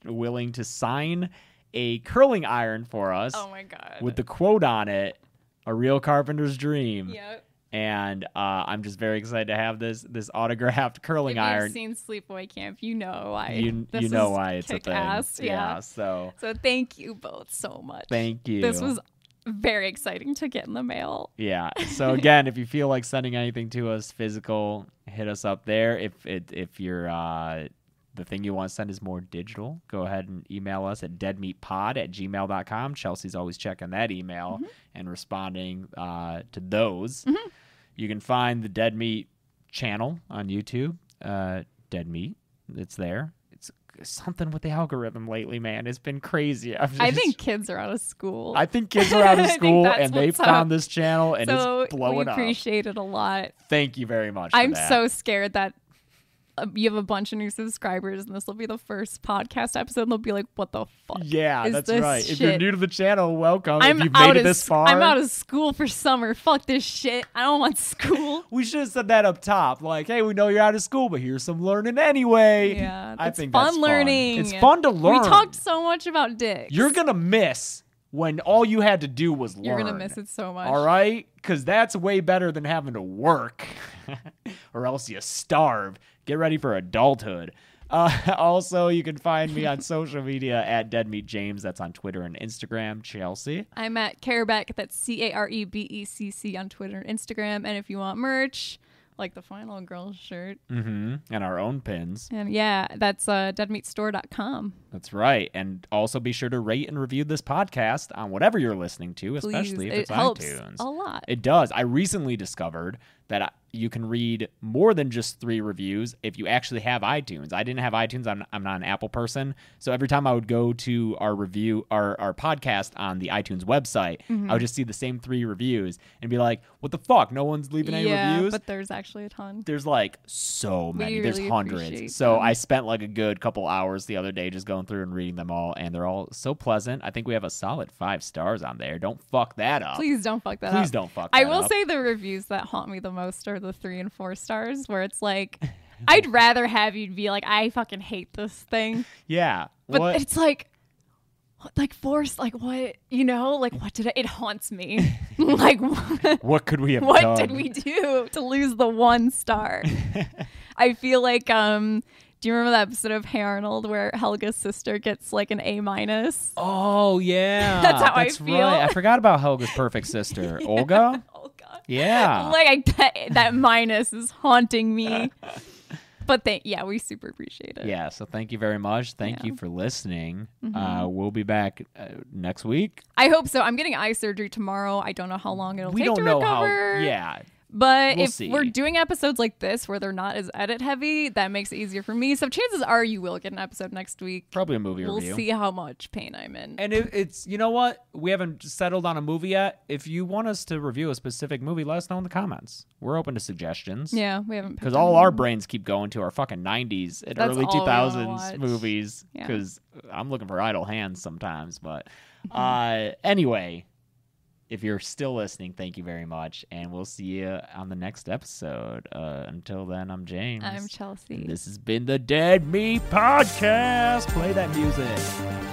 willing to sign a curling iron for us. Oh my God. With the quote on it, "A real carpenter's dream." Yep. And I'm just very excited to have this autographed curling iron. If you've seen Sleepaway Camp, you know why. You know why it's a thing. Yeah. So thank you both so much. Thank you. This was very exciting to get in the mail. Yeah. So again, if you feel like sending anything to us physical, hit us up there. If you're the thing you want to send is more digital, go ahead and email us at deadmeatpod@gmail.com. Chelsea's always checking that email and responding to those. Mm-hmm. You can find the Dead Meat channel on YouTube. Dead Meat. It's there. It's something with the algorithm lately, man. It's been crazy. I think kids are out of school. And they found this channel and it's blowing up. We appreciate it a lot. Thank you very much. I'm so scared that you have a bunch of new subscribers and this will be the first podcast episode and they'll be like, what the fuck? Yeah, that's right. Shit? If you're new to the channel, welcome. If you've made it this far. I'm out of school for summer. Fuck this shit. I don't want school. We should have said that up top. Like, hey, we know you're out of school, but here's some learning anyway. Yeah, I think that's fun learning. It's fun to learn. We talked so much about dicks. You're going to miss when all you had to do was learn. You're going to miss it so much. All right? Because that's way better than having to work or else you starve. Get ready for adulthood. Also, you can find me on social media at Dead Meat James. That's on Twitter and Instagram. Chelsea. I'm at Carebeck. That's Carebecc on Twitter and Instagram. And if you want merch, like the Final Girl shirt. Mm-hmm. And our own pins. And that's deadmeatstore.com. That's right. And also be sure to rate and review this podcast on whatever you're listening to, especially if it's iTunes. A lot. It does. I recently discovered that you can read more than just 3 reviews if you actually have iTunes. I didn't have iTunes. I'm not an Apple person. So every time I would go to our review, our podcast on the iTunes website, I would just see the same 3 reviews and be like, what the fuck? No one's leaving any reviews? But there's actually a ton. There's like so many. There's hundreds. So I spent like a good couple hours the other day just going through and reading them all, and they're all so pleasant. I think we have a solid 5 stars on there. Don't fuck that up. Please don't fuck that up. Please don't fuck that up. I will say the reviews that haunt me the most are the 3 and 4 stars, where it's like, I'd rather have you be like, I fucking hate this thing. Yeah. But it's like forced, like what, you know, like what did it haunts me. Like what could we have done? What did we do to lose the 1 star? I feel like, do you remember that episode of Hey Arnold where Helga's sister gets like an A-? Oh, yeah. That's how I feel. Right. I forgot about Helga's perfect sister. Yeah. Olga? Yeah. Like that minus is haunting me. But we super appreciate it. Yeah, so thank you very much. Thank you for listening. Mm-hmm. We'll be back next week. I hope so. I'm getting eye surgery tomorrow. I don't know how long it'll take to recover. Yeah. But if we're doing episodes like this where they're not as edit heavy, that makes it easier for me. So chances are you will get an episode next week. Probably a movie review. We'll see how much pain I'm in. And it's, you know what? We haven't settled on a movie yet. If you want us to review a specific movie, let us know in the comments. We're open to suggestions. Yeah, we haven't. Because all our brains keep going to our fucking 90s and early 2000s movies. Because I'm looking for idle hands sometimes. But anyway... If you're still listening, thank you very much, and we'll see you on the next episode. Until then, I'm James. I'm Chelsea. And this has been the Dead Meat Podcast. Play that music.